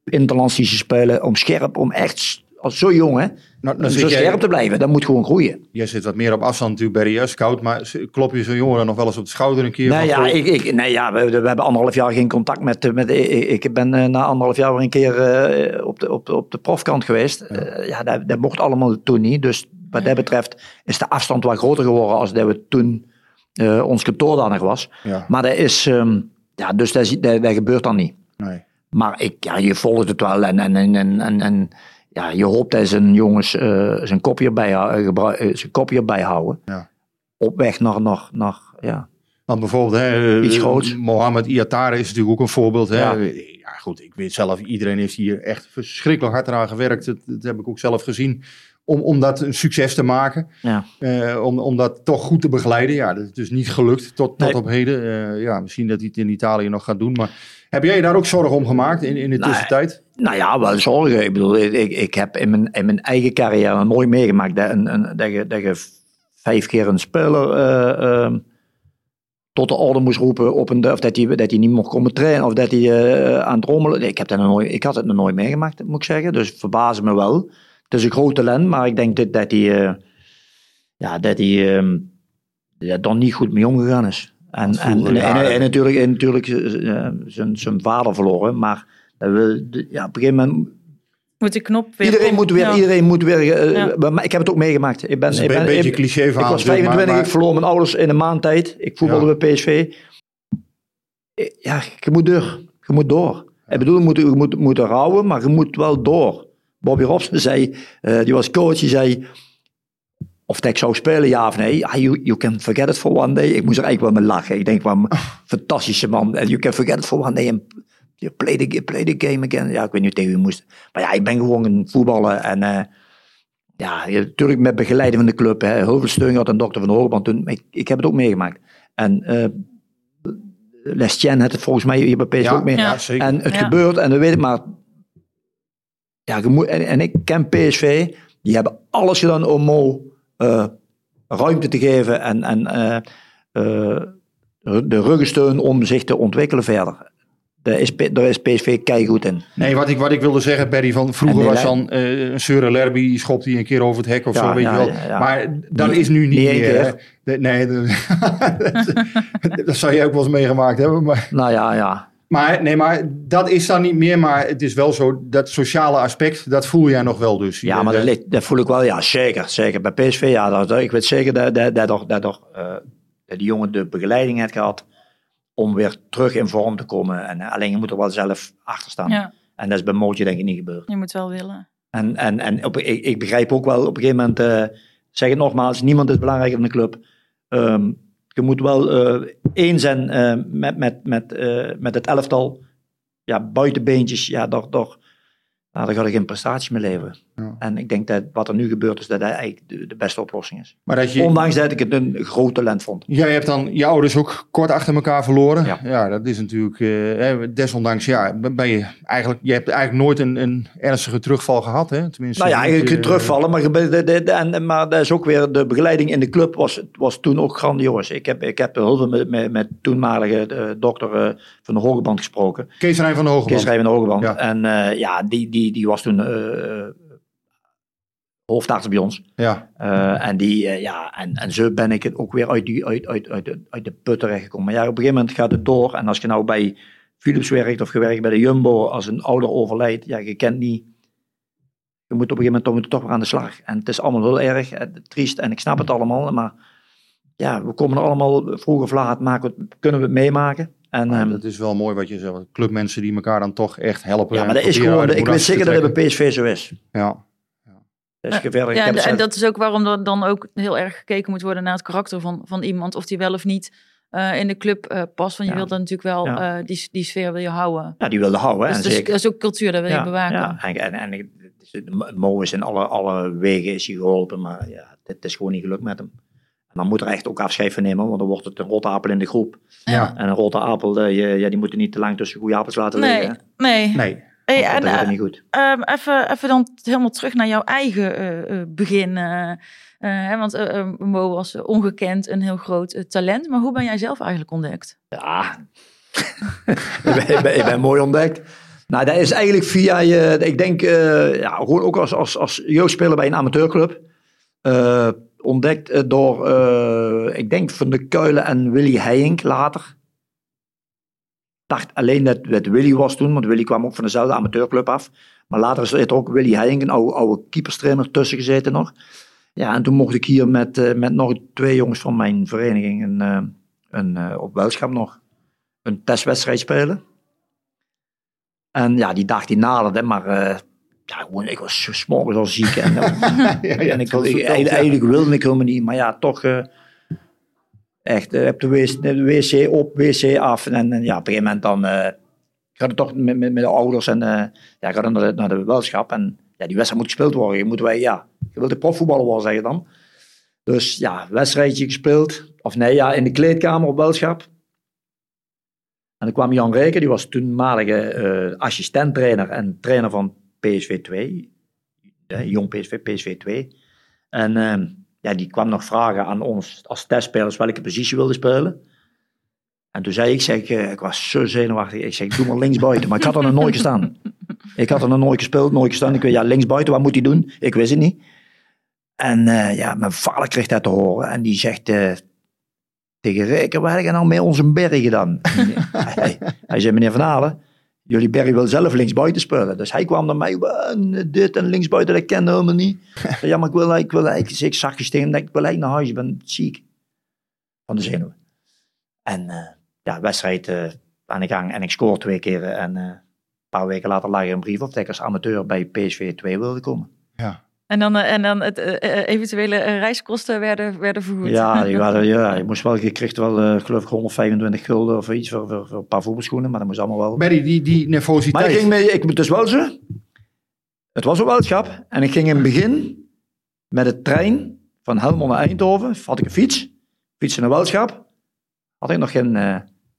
interlandse spelen, om scherp, om echt... Als zo jong, hè? Nou, om zo scherp jij, te blijven, dat moet gewoon groeien. Jij zit wat meer op afstand natuurlijk bij de jeugdscout, maar klop je zo'n jongen dan nog wel eens op de schouder een keer? Nou ja, ik, ik, nee, ja we, we hebben anderhalf jaar geen contact met... met ik, ik ben na anderhalf jaar weer een keer uh, op, de, op, op de profkant geweest. Ja, uh, ja dat, dat mocht allemaal toen niet. Dus wat dat betreft is de afstand wel groter geworden als dat we toen uh, ons kantoordanig was. Ja. Maar dat is... Um, ja, dus dat, dat, dat gebeurt dan niet. Nee. Maar ik, ja, je volgt het wel en... en, en, en, en ja, je hoopt dat zijn jongens uh, zijn kop hierbij uh, houden. Ja. Op weg naar, naar, naar ja. Want bijvoorbeeld, hè, iets groots. Mohamed Iatare is natuurlijk ook een voorbeeld. Hè? Ja. Ja, goed, ik weet zelf, iedereen heeft hier echt verschrikkelijk hard aan gewerkt. Dat, dat heb ik ook zelf gezien. Om, om dat een succes te maken. Ja. Uh, om, om dat toch goed te begeleiden. Ja, dat is dus niet gelukt tot, tot nee. op heden. Uh, ja, misschien dat hij het in Italië nog gaat doen. Maar heb jij je daar ook zorgen om gemaakt in, in de nou, tussentijd? Nou ja, wel zorgen. Ik bedoel, ik, ik heb in mijn, in mijn eigen carrière nooit meegemaakt dat, een, een, dat, je, dat je vijf keer een speler uh, uh, tot de orde moest roepen. Op een, of dat hij, dat hij niet mocht komen trainen. Of dat hij uh, aan het rommelen. Ik, heb dat nog nooit, ik had het nog nooit meegemaakt, moet ik zeggen. Dus het verbaasde me wel. Het is een groot talent, maar ik denk dat, dat hij, uh, ja, dat hij uh, ja, dan niet goed mee omgegaan is. En, en, en, en, en natuurlijk, en natuurlijk uh, zijn, zijn vader verloren, maar uh, we, ja, op een gegeven moment... Moet de knop weer... Iedereen moet weer... Ja. Iedereen moet weer uh, ja. Maar ik heb het ook meegemaakt. Ik ben, dat is ik ben, een beetje ik, cliché verhaal. Ik was vijfentwintig, maar, maar... ik verloor mijn ouders in een maand tijd. Ik voetbalde ja. bij P S V. Ja, je moet door. Je moet door. Ja. Ik bedoel, je moet, je moet, je moet rouwen, maar je moet wel door. Bobby Robson zei, uh, die was coach, die zei, of dat ik zou spelen, ja of nee. Ah, you, you can forget it for one day. Ik moest er eigenlijk wel mee lachen. Ik denk, wat een fantastische man. You can forget it for one day. And you play the, play the game again. Ja, ik weet niet tegen wie moest. Maar ja, ik ben gewoon een voetballer. En uh, ja, natuurlijk met begeleiding van de club. Hè. Heel veel steun had aan dokter Van Hogeband toen. Ik, ik heb het ook meegemaakt. En... Uh, Lestien had het volgens mij hier bij P S V ja, ook mee. Ja, zeker. En het ja. gebeurt, en we weten maar... Ja, je moet, en, en ik ken P S V, die hebben alles gedaan om Mo uh, ruimte te geven en, en uh, uh, de ruggensteun om zich te ontwikkelen verder. Daar is, daar is P S V keigoed in. Nee, wat ik, wat ik wilde zeggen, Berry, van vroeger was dan uh, een Seuren Lerby, schopt hij een keer over het hek of ja, zo, weet ja, je wel. Ja, ja. Maar dat nee, is nu niet, niet meer. De, nee, de, dat, dat zou jij ook wel eens meegemaakt hebben. Maar. Nou ja, ja. Maar, nee, maar dat is dan niet meer, maar het is wel zo, dat sociale aspect, dat voel jij nog wel dus. Ja, maar dat, ligt, dat voel ik wel, ja, zeker, zeker. Bij P S V, ja, dat, ik weet zeker dat, dat, dat, dat, dat uh, die jongen de begeleiding heeft gehad om weer terug in vorm te komen. En, alleen je moet er wel zelf achter staan. Ja. En dat is bij Mootje denk ik niet gebeurd. Je moet wel willen. En, en, en op, ik, ik begrijp ook wel, op een gegeven moment, uh, zeg het nogmaals, niemand is belangrijker dan de club. Um, Je moet wel uh, eens zijn uh, met, met, met, uh, met het elftal. Ja, buitenbeentjes, ja, daar, daar, nou, daar ga ik geen prestatie mee leveren. Ja. En ik denk dat wat er nu gebeurt is dat dat eigenlijk de, de beste oplossing is. Maar dat je, ondanks dat ik het een groot talent vond. Jij hebt dan je ouders ook kort achter elkaar verloren. Ja, ja dat is natuurlijk... Uh, desondanks, ja, ben je, eigenlijk, je hebt eigenlijk nooit een, een ernstige terugval gehad. Hè? Tenminste, nou ja, eigenlijk je, terugvallen. Maar, de, de, de, en, maar dat is ook weer... De begeleiding in de club was, was toen ook grandioos. Ik heb, ik heb heel veel met, met, met toenmalige uh, dokter uh, van de Hogeband gesproken. Kees Rijn van de Hogeband. Kees Rijn van de Hogeband. Ja. En uh, ja, die, die, die was toen... Uh, hoofdarts bij ons. Ja. Uh, en, die, uh, ja, en, en zo ben ik het ook weer uit, die, uit, uit, uit, de, uit de put terechtgekomen. Maar ja, op een gegeven moment gaat het door. En als je nou bij Philips werkt of je werkt bij de Jumbo, als een ouder overlijdt, ja, je kent niet. Je moet op een gegeven moment toch weer aan de slag. En het is allemaal heel erg, en triest en ik snap het allemaal. Maar ja, we komen er allemaal vroeg of laat, maken we het, kunnen we het meemaken. En, um, dat is wel mooi wat je zegt. Clubmensen die elkaar dan toch echt helpen. Ja, maar dat is gewoon, ik weet zeker dat het bij P S V zo is. Ja. Ja, ja, en dat is ook waarom er dan ook heel erg gekeken moet worden naar het karakter van, van iemand. Of die wel of niet uh, in de club uh, past. Want je ja. wilt dan natuurlijk wel, ja. uh, die, die sfeer wil je houden. Ja, die wil je houden. Dus en dat, zeker. Is, dat is ook cultuur, dat wil ja, je bewaken. Ja. En, en, en Mo is in alle, alle wegen is hij geholpen, maar ja, het is gewoon niet gelukt met hem. Maar moet er echt ook afscheid van nemen, want dan wordt het een rotte appel in de groep. Ja. En een rotte appel, uh, ja, die moeten niet te lang tussen goede appels laten nee, liggen. Nee, nee. Hey, en, dat gaat uh, niet goed. Uh, even, even dan helemaal terug naar jouw eigen uh, begin. Uh, uh, want uh, uh, Mo was ongekend een heel groot uh, talent. Maar hoe ben jij zelf eigenlijk ontdekt? Ja, ik, ben, ik, ben, ik ben mooi ontdekt. Nou, dat is eigenlijk via je, ik denk, uh, ja, gewoon ook als, als, als jeugdspeler bij een amateurclub. Uh, ontdekt door, uh, ik denk, Van der Kuijlen en Willy Heijink later. Ik dacht alleen dat het Willy was toen, want Willy kwam ook van dezelfde amateurclub af. Maar later is er ook Willy Heijink, een oude, oude keeperstrainer, tussen gezeten nog. Ja, en toen mocht ik hier met, uh, met nog twee jongens van mijn vereniging een, uh, een, uh, op Welschap nog een testwedstrijd spelen. En ja, die dag die naderde, maar uh, ja, gewoon, ik was s'morgens al ziek. En, ja, ja, en ik, ik, eigenlijk, eigenlijk wilde ik helemaal niet, maar ja, toch uh, echt, uh, heb de wc, de wc op, wc af. En, en ja, op een gegeven moment dan, uh, ik had het toch met, met, met de ouders en uh, ja, ik had naar de, naar de Welschap. En ja, die wedstrijd moet gespeeld worden. Je, moet wij, ja, je wilt de profvoetballer worden, zeg je dan. Dus ja, wedstrijdje gespeeld. Of nee, ja, in de kleedkamer op Welschap. En dan kwam Jan Reken, die was toenmalige uh, assistent-trainer en trainer van P S V twee, eh, jong P S V, P S V twee. En uh, ja, die kwam nog vragen aan ons als testspelers welke positie wilden spelen. En toen zei ik, zeg, uh, ik was zo zenuwachtig, ik zeg, doe maar linksbuiten. Maar ik had er nog nooit gestaan. Ik had er nog nooit gespeeld, nooit gestaan. Ik weet, ja, linksbuiten, wat moet hij doen? Ik wist het niet. En uh, ja, mijn vader kreeg dat te horen en die zegt... Uh, Tegen Reken, waar heb je nou mee onze Berry gedaan? hij, hij zei, meneer Van Aerle, jullie Berry wil zelf linksbuiten spelen. Dus hij kwam naar mij, dit en linksbuiten, dat kende helemaal niet. Ja, maar ik wil ik wil ik, ik zag tegen hem, ik wil eigenlijk naar huis, ik ben ziek. Van de zenuwen. En uh, ja, wedstrijd uh, aan de gang en ik scoor twee keren. En uh, een paar weken later lag er een brief op dat ik als amateur bij P S V twee wilde komen. Ja. En dan, en dan het, eventuele reiskosten werden, werden vergoed. Ja, ja, je moest wel, je kreeg wel, uh, geloof ik, honderdvijfentwintig gulden of iets voor, voor, voor een paar voetbalschoenen, maar dat moest allemaal wel. Berry, die, die nervositeit. Maar ik ging mee, ik, dus wel zo, het was een Welschap, en ik ging in het begin met de trein van Helmond naar Eindhoven, had ik een fiets, fietsen naar Welschap, had ik nog geen uh,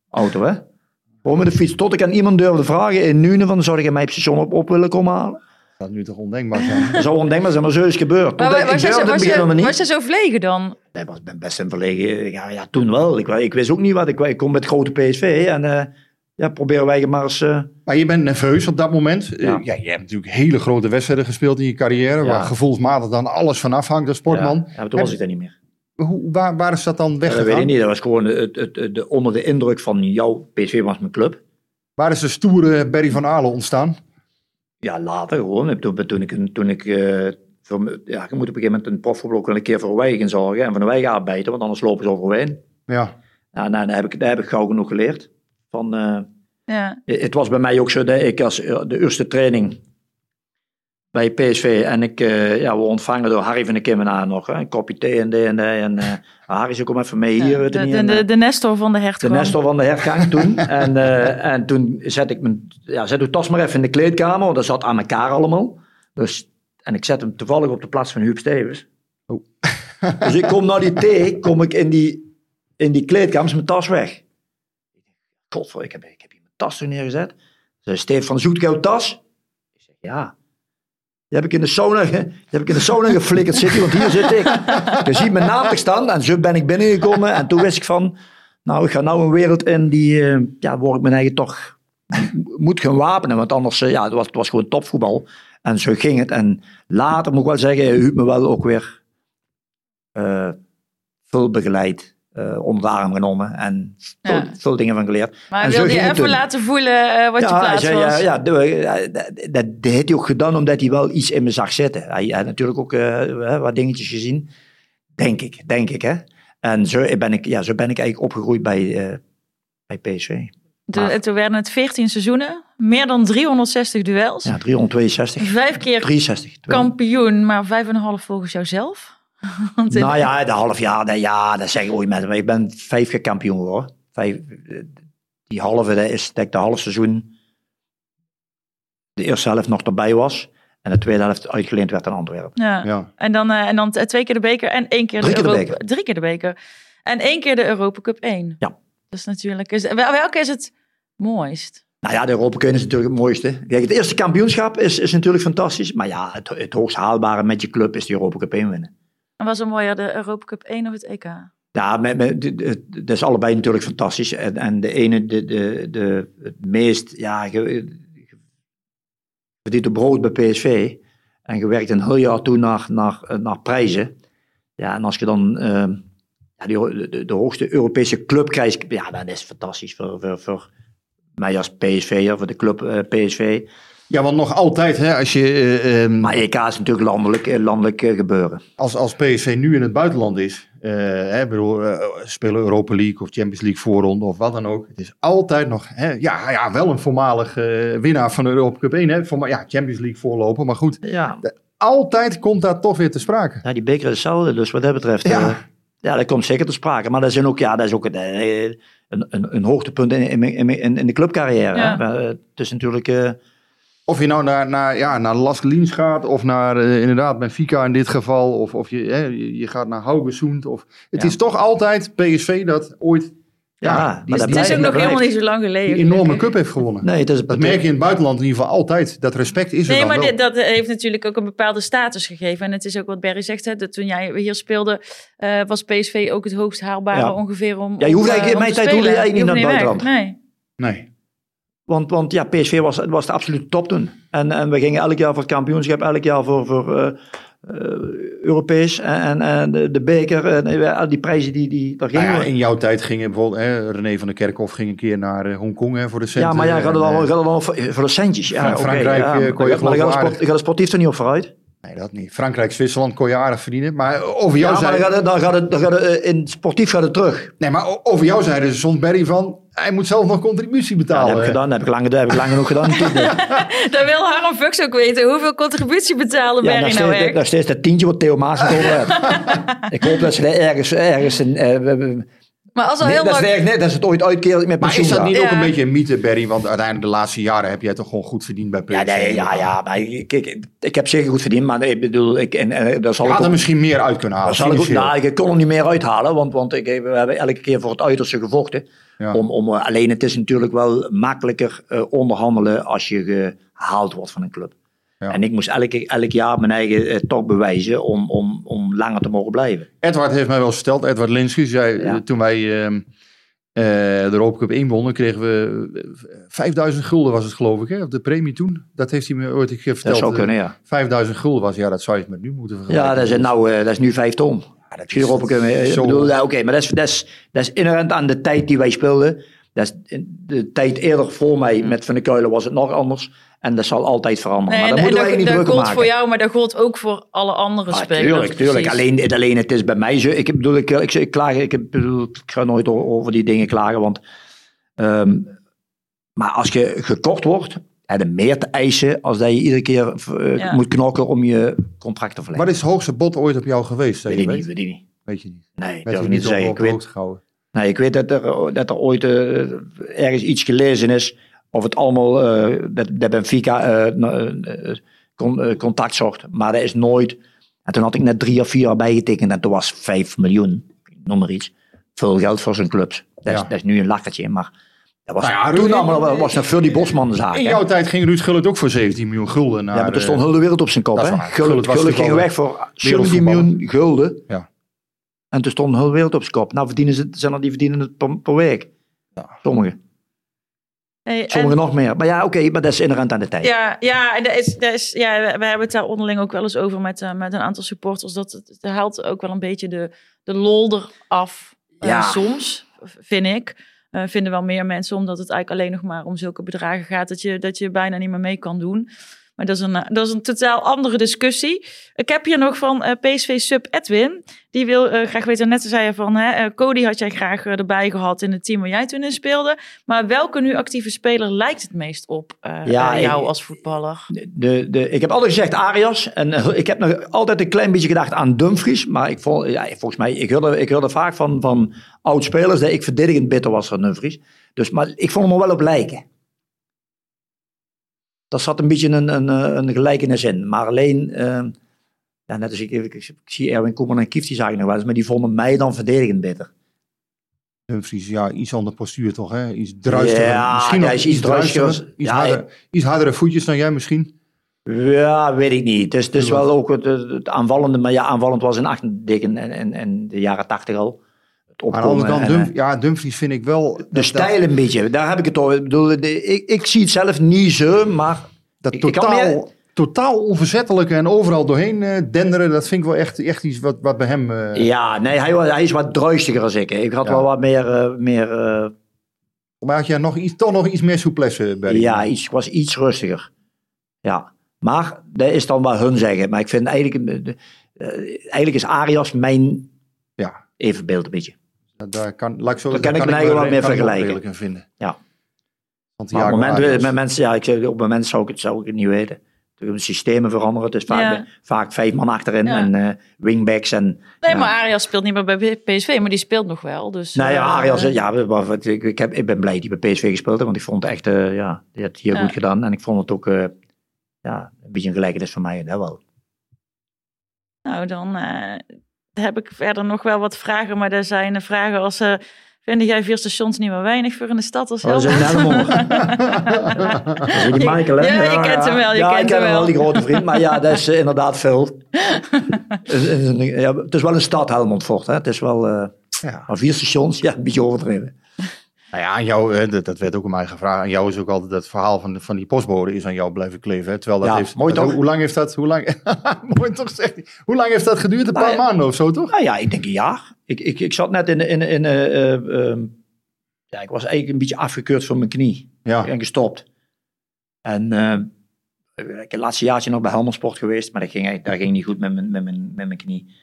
auto, hè. Gewoon met de fiets, tot ik aan iemand durfde vragen in Nuenen, van zou ik mij op station op, op willen komen halen. Dat nu toch ondenkbaar zijn? Dat zou ondenkbaar zijn, maar zo is het gebeurd. Maar, maar, was, ik was, was, je, was je zo verlegen dan? Nee, ik was best een verlegen. Ja, ja toen wel. Ik, ik wist ook niet wat. Ik, ik kom met grote P S V en uh, ja, proberen wij maar eens... Uh... Maar je bent nerveus op dat moment. Ja. Uh, ja, je hebt natuurlijk hele grote wedstrijden gespeeld in je carrière. Ja. Waar gevoelsmatig dan alles van afhangt als sportman. Ja, ja maar toen en, was ik daar niet meer. Hoe, waar, waar is dat dan weggegaan? Ja, dat weet ik niet. Dat was gewoon het, het, het, de, onder de indruk van jouw P S V was mijn club. Waar is de stoere Berry van Aerle ontstaan? Ja, later gewoon. Toen, toen ik, toen ik uh, voor, ja, ik moet op een gegeven moment een profvoetballer een keer voor Wijk in zorgen en van de Wijk afbijten, want anders lopen ze overheen. Ja. Nou, nou, dat heb ik, dat heb ik gauw genoeg geleerd. Van, uh, ja. Het was bij mij ook zo dat ik als de eerste training bij P S V en ik, uh, ja, we ontvangen door Harry van de Kimmenaar nog, hè, een kopje thee en de en de en uh, Harry is ook al even mee hier. Ja, de, de, de, de Nestor van de hertgang. De Nestor van de hertgang toen. en, uh, en toen zet ik mijn, ja, zet de tas maar even in de kleedkamer, dat zat aan elkaar allemaal. Dus, en ik zet hem toevallig op de plaats van Huub Stevens. Oh. Dus ik kom naar die thee, kom ik in die, in die kleedkamer, is mijn tas weg. Godver, ik heb, ik heb hier mijn tas toen neergezet. Dus Steve van, zoekt jouw tas? Ik zeg, ja. Die heb ik in de sauna, die heb ik in de sauna geflikkerd zitten, want hier zit ik. Je ziet mijn naam te staan en zo ben ik binnengekomen. En toen wist ik van, nou ik ga nou een wereld in die, uh, ja, waar ik mijn eigen toch moet gaan wapenen. Want anders, uh, ja, het was, het was gewoon topvoetbal. En zo ging het. En later moet ik wel zeggen, Huub me wel ook weer uh, veel begeleid. Uh, onder de arm genomen en veel, ja. veel dingen van geleerd. Maar en wilde je even doen. Laten voelen uh, wat ja, je plaats zei, was? Ja, ja, dat heeft hij ook gedaan omdat hij wel iets in me zag zitten. Hij had natuurlijk ook uh, wat dingetjes gezien. Denk ik, denk ik. Hè? En zo ben ik, ja, zo ben ik eigenlijk opgegroeid bij, uh, bij P S V. De, toen werden het veertien seizoenen, meer dan driehonderdzestig duels. Ja, driehonderdtweeënzestig. Vijf keer drieënzestig, kampioen, maar vijf en een half volgens jouzelf. Nou ja, de half jaar, de, ja, dat zeg ik ooit met. Ik ben vijf keer kampioen geworden. Vijf, die halve, dat is dat ik de half seizoen de eerste helft nog erbij was. En de tweede helft uitgeleend werd aan Antwerpen. Ja. Ja. En, dan, uh, en dan twee keer de beker en één keer, drie de, keer Europa- de beker. Drie keer de beker. En één keer de Europa Cup één. Ja. Dat is natuurlijk... Is, welke is het mooist? Nou ja, de Europa Cup is natuurlijk het mooiste. Kijk, het eerste kampioenschap is, is natuurlijk fantastisch. Maar ja, het, het hoogst haalbare met je club is de Europa Cup één winnen. En was er mooier, de Europa Cup één of het E K? Ja, dat is allebei natuurlijk fantastisch. En, en de ene, de, de, de, het meest... Ja, je verdiende brood bij P S V. En je werkt een heel jaar toe naar, naar, naar prijzen. Ja, en als je dan uh, de, de, de hoogste Europese club krijgt... Ja, dan is het fantastisch voor, voor, voor mij als P S V'er, voor de club uh, P S V. Ja, want nog altijd, hè, als je... Uh, um... Maar E K is natuurlijk landelijk, landelijk uh, gebeuren. Als, als P S V nu in het buitenland is... Uh, hè, bedoel, uh, spelen Europa League of Champions League voorronde of wat dan ook. Het is altijd nog, hè, ja, ja, wel een voormalig uh, winnaar van de Europa Cup één. Hè, voorma- ja, Champions League voorlopen, maar goed. Ja. De, altijd komt dat toch weer te sprake. Ja, die beker is hetzelfde, dus wat dat betreft. Ja. Uh, ja, dat komt zeker te sprake. Maar dat, zijn ook, ja, dat is ook uh, een, een, een hoogtepunt in, in, in, in de clubcarrière. Ja. Hè? Uh, het is natuurlijk... Uh, Of je nou naar, naar, ja, naar Las Lins gaat, of naar uh, inderdaad Benfica in dit geval, of, of je, hè, je gaat naar Haugesund. Of... Het ja. is toch altijd P S V dat ooit... Ja, ja die, dat die, blijft, het is ook nog helemaal niet zo lang geleden. Die enorme cup heeft gewonnen. Nee, het is dat merk je in het buitenland in ieder geval altijd. Dat respect is er nee, dan wel. Nee, maar dit, dat heeft natuurlijk ook een bepaalde status gegeven. En het is ook wat Berry zegt, hè, dat toen jij hier speelde, uh, was P S V ook het hoogst haalbare ja. ongeveer om, ja, je hoeft om, uh, om mijn te tijd hoefde je eigenlijk niet naar het buitenland. Nee. Nee. Want, want ja, P S V was, was de absolute top toen. En, en we gingen elk jaar voor het kampioenschap, elk jaar voor, voor uh, uh, Europees en, en de, de beker. En al die prijzen die, die daar gingen. Ah, ja, in jouw tijd gingen bijvoorbeeld hè, René van der Kerkhoff ging een keer naar Hongkong hè, voor de centen. Ja, maar jij ja, gaat het al, gaat het al voor, voor de centjes. Ja, Frank, okay, Frankrijk ja, kon je geloof aardig. Gaat het sportief er niet op vooruit? Nee, dat niet. Frankrijk, Zwitserland kon je aardig verdienen. Maar over jou ja, maar zei... Dan gaat het, dan gaat het, in sportief gaat het terug. Nee, maar over jou zeiden ze soms Berry van... Hij moet zelf nog contributie betalen. Ja, dat heb ik gedaan. Dat heb ik lang, dat heb ik lang genoeg gedaan. Dan wil Harm Fuchs ook weten. Hoeveel contributie betalen ja, Berry nou echt? Nog steeds dat tientje wat Theo Maas gekomen heeft. Ik hoop dat ze daar ergens... ergens een, uh, maar als al nee, heel dat, lang... is nee, dat is het ooit uitkeren met pensioen. Maar is dat niet ja. ook een beetje een mythe, Berry? Want uiteindelijk de laatste jaren heb jij toch gewoon goed verdiend bij P S V? Ja, nee, ja, ja maar ik, ik, ik heb zeker goed verdiend. Maar ik bedoel... Ik, en, en, daar zal je had ik er ook, misschien meer uit kunnen halen. Zal ik, nou, ik kon er niet meer uithalen. Want, want ik, we hebben elke keer voor het uiterste gevochten. Ja. Om, om, alleen het is natuurlijk wel makkelijker uh, onderhandelen als je gehaald wordt van een club. Ja. En ik moest elk, elk jaar mijn eigen uh, toch bewijzen om, om, om langer te mogen blijven. Edward heeft mij wel eens verteld, Edward Linsky, zei ja. toen wij uh, uh, de Europa Cup één wonnen, kregen we vijfduizend gulden was het geloof ik, hè? Of de premie toen. Dat heeft hij me ooit een keer verteld. Dat zou kunnen, ja. vijfduizend gulden was, ja dat zou je met nu moeten vergelijken. Ja, dat is, nou, uh, dat is nu vijf ton. Ja, dat is, dat is zo... bedoel, ja, okay, maar dat is, dat, is, dat is inherent aan de tijd die wij speelden. Dat is de tijd eerder voor mij met Van der Kuijlen was het nog anders. En dat zal altijd veranderen. Nee, maar dat moeten wij niet druk maken. Dat gold voor jou, maar dat gold ook voor alle andere ah, spelers. Tuurlijk, tuurlijk. Alleen, alleen het is bij mij zo. Ik bedoel, ik, ik, ik, klaag, ik, bedoel, ik ga nooit over die dingen klagen. Want, um, maar als je gekort wordt... En er meer te eisen als dat je iedere keer uh, ja. moet knokken om je contract te verlengen. Wat is het hoogste bod ooit op jou geweest? Weet ik niet, weet ik niet. Weet je niet? Nee, dat durf ik niet te zeggen. Ik weet, nee, ik weet dat er, dat er ooit uh, ergens iets gelezen is. Of het allemaal, uh, dat, dat Benfica uh, uh, con, uh, contact zocht. Maar dat is nooit. En toen had ik net drie of vier jaar bijgetekend. En toen was vijf miljoen, noem maar iets. Veel geld voor zo'n clubs. Dat, ja. dat is nu een lakkertje, maar... Dat was, nou ja, toen allemaal was dat veel die Bosman zaak. In jouw hè? tijd ging Ruud Gullit ook voor zeventien miljoen gulden. Naar ja, maar er stond heel de wereld op zijn kop. Hè? Gullit, Gullit, Gullit ging weg voor zeventien miljoen gulden. Ja. En toen stond heel de wereld op zijn kop. Nou verdienen ze, zijn er die verdienen het per, per week. Ja. Sommigen. Hey, Sommigen en, nog meer. Maar ja, oké, okay, maar dat is inherent aan de tijd. Ja, ja, en dat is, dat is, ja, we hebben het daar onderling ook wel eens over met, uh, met een aantal supporters. Dat het haalt ook wel een beetje de, de lol eraf. Uh, ja. Soms, vind ik. Uh, vinden wel meer mensen, omdat het eigenlijk alleen nog maar om zulke bedragen gaat, dat je, dat je bijna niet meer mee kan doen. Maar dat is een, dat is een totaal andere discussie. Ik heb hier nog van uh, P S V sub Edwin. Die wil uh, graag weten, net zei je van, hè, uh, Cody had jij graag uh, erbij gehad in het team waar jij toen in speelde. Maar welke nu actieve speler lijkt het meest op uh, ja, uh, jou ik, als voetballer? De, de, de, ik heb altijd gezegd Arias. En uh, ik heb nog altijd een klein beetje gedacht aan Dumfries. Maar ik vond, ja, volgens mij, ik hoorde, ik hoorde vaak van, van oud-spelers dat ik verdedigend beter was dan Dumfries. Dus, maar ik vond hem wel op lijken. Daar zat een beetje een, een, een gelijkenis in. Maar alleen, uh, ja, net als ik, ik, ik zie Erwin Koeman en Kieft, die zagen nog wel eens, maar die vonden mij dan verdedigend beter. Dumfries, ja, iets ander postuur toch, hè? Iets druistiger. Ja, misschien ja, is iets druistiger. Iets, ja, harder, ik, iets hardere voetjes dan jij misschien? Ja, weet ik niet. Het is dus, dus wel ook het, het aanvallende, maar ja, aanvallend was in achtendikken en, en, en de jaren tachtig al. Maar aan de andere kant, Dumf, ja, Dumfries vind ik wel... De stijl een beetje, daar heb ik het over. Ik bedoel, ik, ik zie het zelf niet zo, maar... Dat ik, totaal, ik meer... totaal onverzettelijke en overal doorheen uh, denderen, dat vind ik wel echt, echt iets wat, wat bij hem... Uh... Ja, nee, hij, hij is wat druistiger als ik. Hè. Ik had ja. wel wat meer... Uh, meer uh... Maar had jij nog iets, toch nog iets meer souplesse bij? Ja, ik was iets rustiger. Ja, maar dat is dan wat hun zeggen. Maar ik vind eigenlijk... Uh, eigenlijk is Arias mijn ja. evenbeeld een beetje. Daar kan, laat ik zo, daar kan, daar kan ik mij wel mee vergelijken. Vinden. Ja. Want maar op het moment, we, met mensen, ja, ik zeg, op het moment zou ik, het, zou ik het niet weten. De systemen veranderen. Het is vaak, ja. vaak vijf man achterin ja. en uh, wingbacks. En, nee, maar uh, Arias speelt niet meer bij P S V, maar die speelt nog wel. Dus, nou ja, Arias, uh, ja, ik, ik, heb, ik ben blij dat hij bij P S V gespeeld heeft, want ik vond het echt, uh, ja, die heeft het hier ja. goed gedaan. En ik vond het ook uh, ja, een beetje een gelijkenis voor mij, dat wel. Nou, dan... Uh... heb ik verder nog wel wat vragen, maar daar zijn de vragen als... Uh, vind jij vier stations niet meer weinig voor in de stad? Als oh, dat is een helemaal. Die Michael, hè? Ja, je kent hem wel. Je ja, kent ik ken hem wel, die grote vriend. Maar ja, dat is uh, inderdaad veel. Ja, het is wel een stad, Helmond-Voort. Het is wel... Uh, ja. Maar vier stations, ja, een beetje overdreven. Nou ja, aan jou, dat, dat werd ook aan mij gevraagd. Aan jou is ook altijd dat verhaal van, van die postbode is aan jou blijven kleven. Hè? Terwijl dat ja, heeft, mooi dat, toch? Hoe lang heeft dat, hoe lang, mooi toch zegt hij. Hoe lang heeft dat geduurd? Een nou, paar maanden of zo, toch? Nou ja, ik denk een jaar. Ik, ik, ik zat net in... in, in uh, uh, ja, ik was eigenlijk een beetje afgekeurd van mijn knie. Ja. En gestopt. En uh, ik heb het laatste jaartje nog bij Helmond Sport geweest. Maar dat ging, dat ging niet goed met mijn, met mijn, met mijn knie.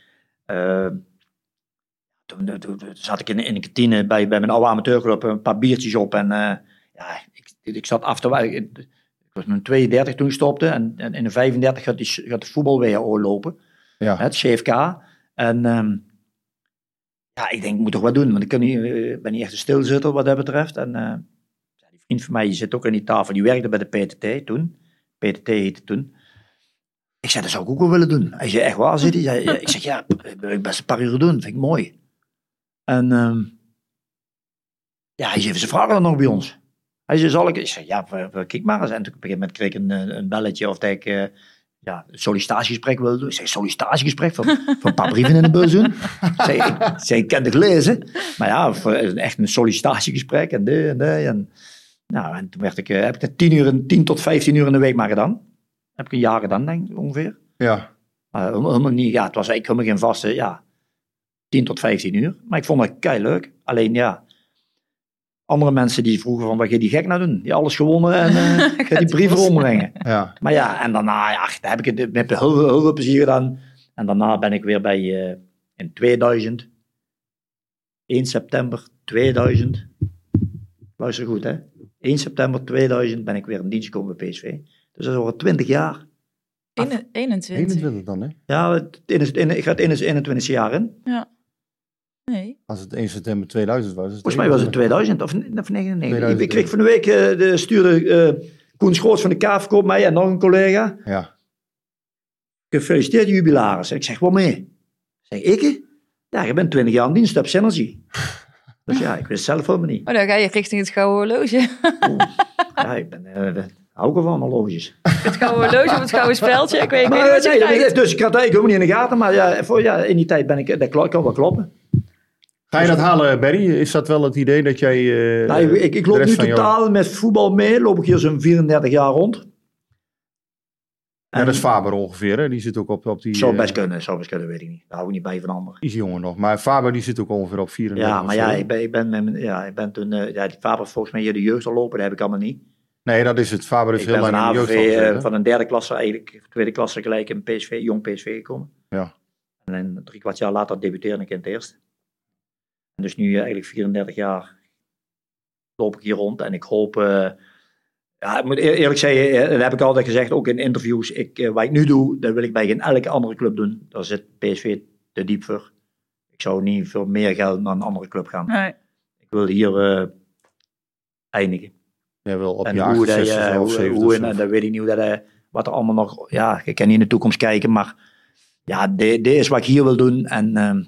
Uh, Toen, toen, toen zat ik in, in de kantine bij, bij mijn oude amateurclub, een paar biertjes op. En uh, ja, ik, ik zat af te... Ik, ik was mijn tweeëndertig toen ik stopte. En, en in de vijfendertig gaat, die, gaat de voetbal weer lopen. Ja. Het C F K. En um, ja, ik denk, ik moet toch wat doen. Want ik kan niet, uh, ben niet echt een stilzitter wat dat betreft. En uh, die vriend van mij, die zit ook aan die tafel. Die werkte bij de P T T toen. P T T heette toen. Ik zei, dat zou ik ook wel willen doen. Hij zei, echt waar zit hij? Ik zeg, ja, ik wil best een paar uur doen. Vind ik mooi. En um, ja, hij zei, ze vragen dan nog bij ons. Hij zei, zal ik... Ik zei, ja, kijk maar eens. En toen op een gegeven moment kreeg ik een, een belletje of dat ik uh, ja, een sollicitatiegesprek wilde doen. Ik zei, sollicitatiegesprek van, van een paar brieven in de bus doen? Zei, ik zei, ik ken het gelezen. Maar ja, voor, echt een sollicitatiegesprek en de en de. En, nou, en toen werd ik, heb ik het tien, uur, tien tot vijftien uur in de week maar gedaan. Heb ik een jaar gedaan, denk ik, ongeveer. Ja. Maar helemaal niet, ja, het was eigenlijk helemaal geen vaste, ja... tien tot vijftien uur. Maar ik vond dat keileuk. Alleen ja, andere mensen die vroegen van, wat ga je die gek nou doen? Die alles gewonnen en uh, die brieven ombrengen. Ja. Maar ja, en daarna ja, daar heb ik het met heel veel, heel veel plezier gedaan. En daarna ben ik weer bij, uh, in tweeduizend, één september tweeduizend, luister goed hè, één september tweeduizend ben ik weer in dienst gekomen bij P S V. Dus dat is al twintig jaar. eenentwintig dan, hè? Ja, het, het, het, ik ga het eenentwintigste jaar in. Ja. Nee. Als het één september tweeduizend was. Volgens mij was het tweeduizend of, of negentien negenennegentig. Ik kreeg van de week, uh, de, stuurde uh, Koen Schoots van de Kaafkoop mij en nog een collega. Ja. Gefeliciteerd jubilaris. En ik zeg, wat mee? Zeg ik? Ja, je bent twintig jaar in dienst op Synergy. Dus ja, ik wist het zelf helemaal niet. Oh, dan ga je richting het Gouden Horloge. Oh, ja, ik ben... Uh, hou ik ervan, horloges. Het gouden horloge of het gouden speldje, ik weet, ik weet maar, niet wat je nee, dus ik had het eigenlijk helemaal niet in de gaten, maar ja, voor, ja, in die tijd ben ik, dat kan wel kloppen. Ga je dat halen, Berry? Is dat wel het idee dat jij... Uh, nou, ik, ik, ik loop nu totaal jou... met voetbal mee, loop ik hier zo'n vierendertig jaar rond. En ja, dat is Faber ongeveer, hè? Die zit ook op, op die... Zou best kunnen, zou best kunnen, weet ik niet. Daar hou ik niet bij van anderen. Is jonger nog, maar Faber die zit ook ongeveer op vierendertig. Ja, maar ja, ik ben, ik ben, ja, ik ben toen... Ja, die Faber volgens mij hier de jeugd al lopen, dat heb ik allemaal niet. Nee, dat is het. Faber is ik heel lang in de jeugd. Ik ben van een derde klasse eigenlijk, tweede klasse gelijk in P S V, jong P S V gekomen. Ja. En drie kwart jaar later debuteerde ik in het eerste. En dus nu eigenlijk vierendertig jaar loop ik hier rond en ik hoop... Uh, ja, ik moet eerlijk zeggen, dat heb ik altijd gezegd, ook in interviews. Ik, uh, wat ik nu doe, dat wil ik bij geen elke andere club doen. Daar zit P S V te diep voor. Ik zou niet voor meer geld naar een andere club gaan. Nee. Ik wil hier uh, eindigen. Ja, wel op en je hoe dat je, of hoe, hoe, en, dat weet ik niet hoe dat hij, wat er allemaal nog, ja, je kan niet in de toekomst kijken, maar ja, dit, dit is wat ik hier wil doen en um,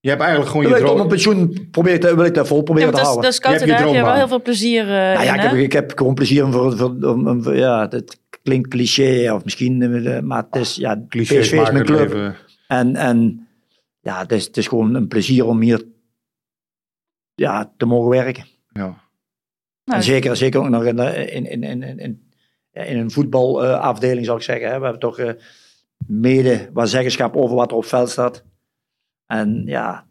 je hebt eigenlijk gewoon je droom. Op mijn pensioen probeer te, wil ik dat vol proberen ja, te houden. Dat is koud, daar heb je wel heel veel plezier uh, nou, ja, in, ik, heb, ik heb gewoon plezier om, voor, voor, om, om ja, het klinkt cliché of misschien, maar het is, ja, P S V is mijn club. Leven. En, en ja, het is, het is gewoon een plezier om hier ja, te mogen werken. Ja. En zeker, zeker ook nog in, in, in, in, in, in een voetbalafdeling, zou ik zeggen. Hè. We hebben toch uh, mede wat zeggenschap over wat er op veld staat. En ja,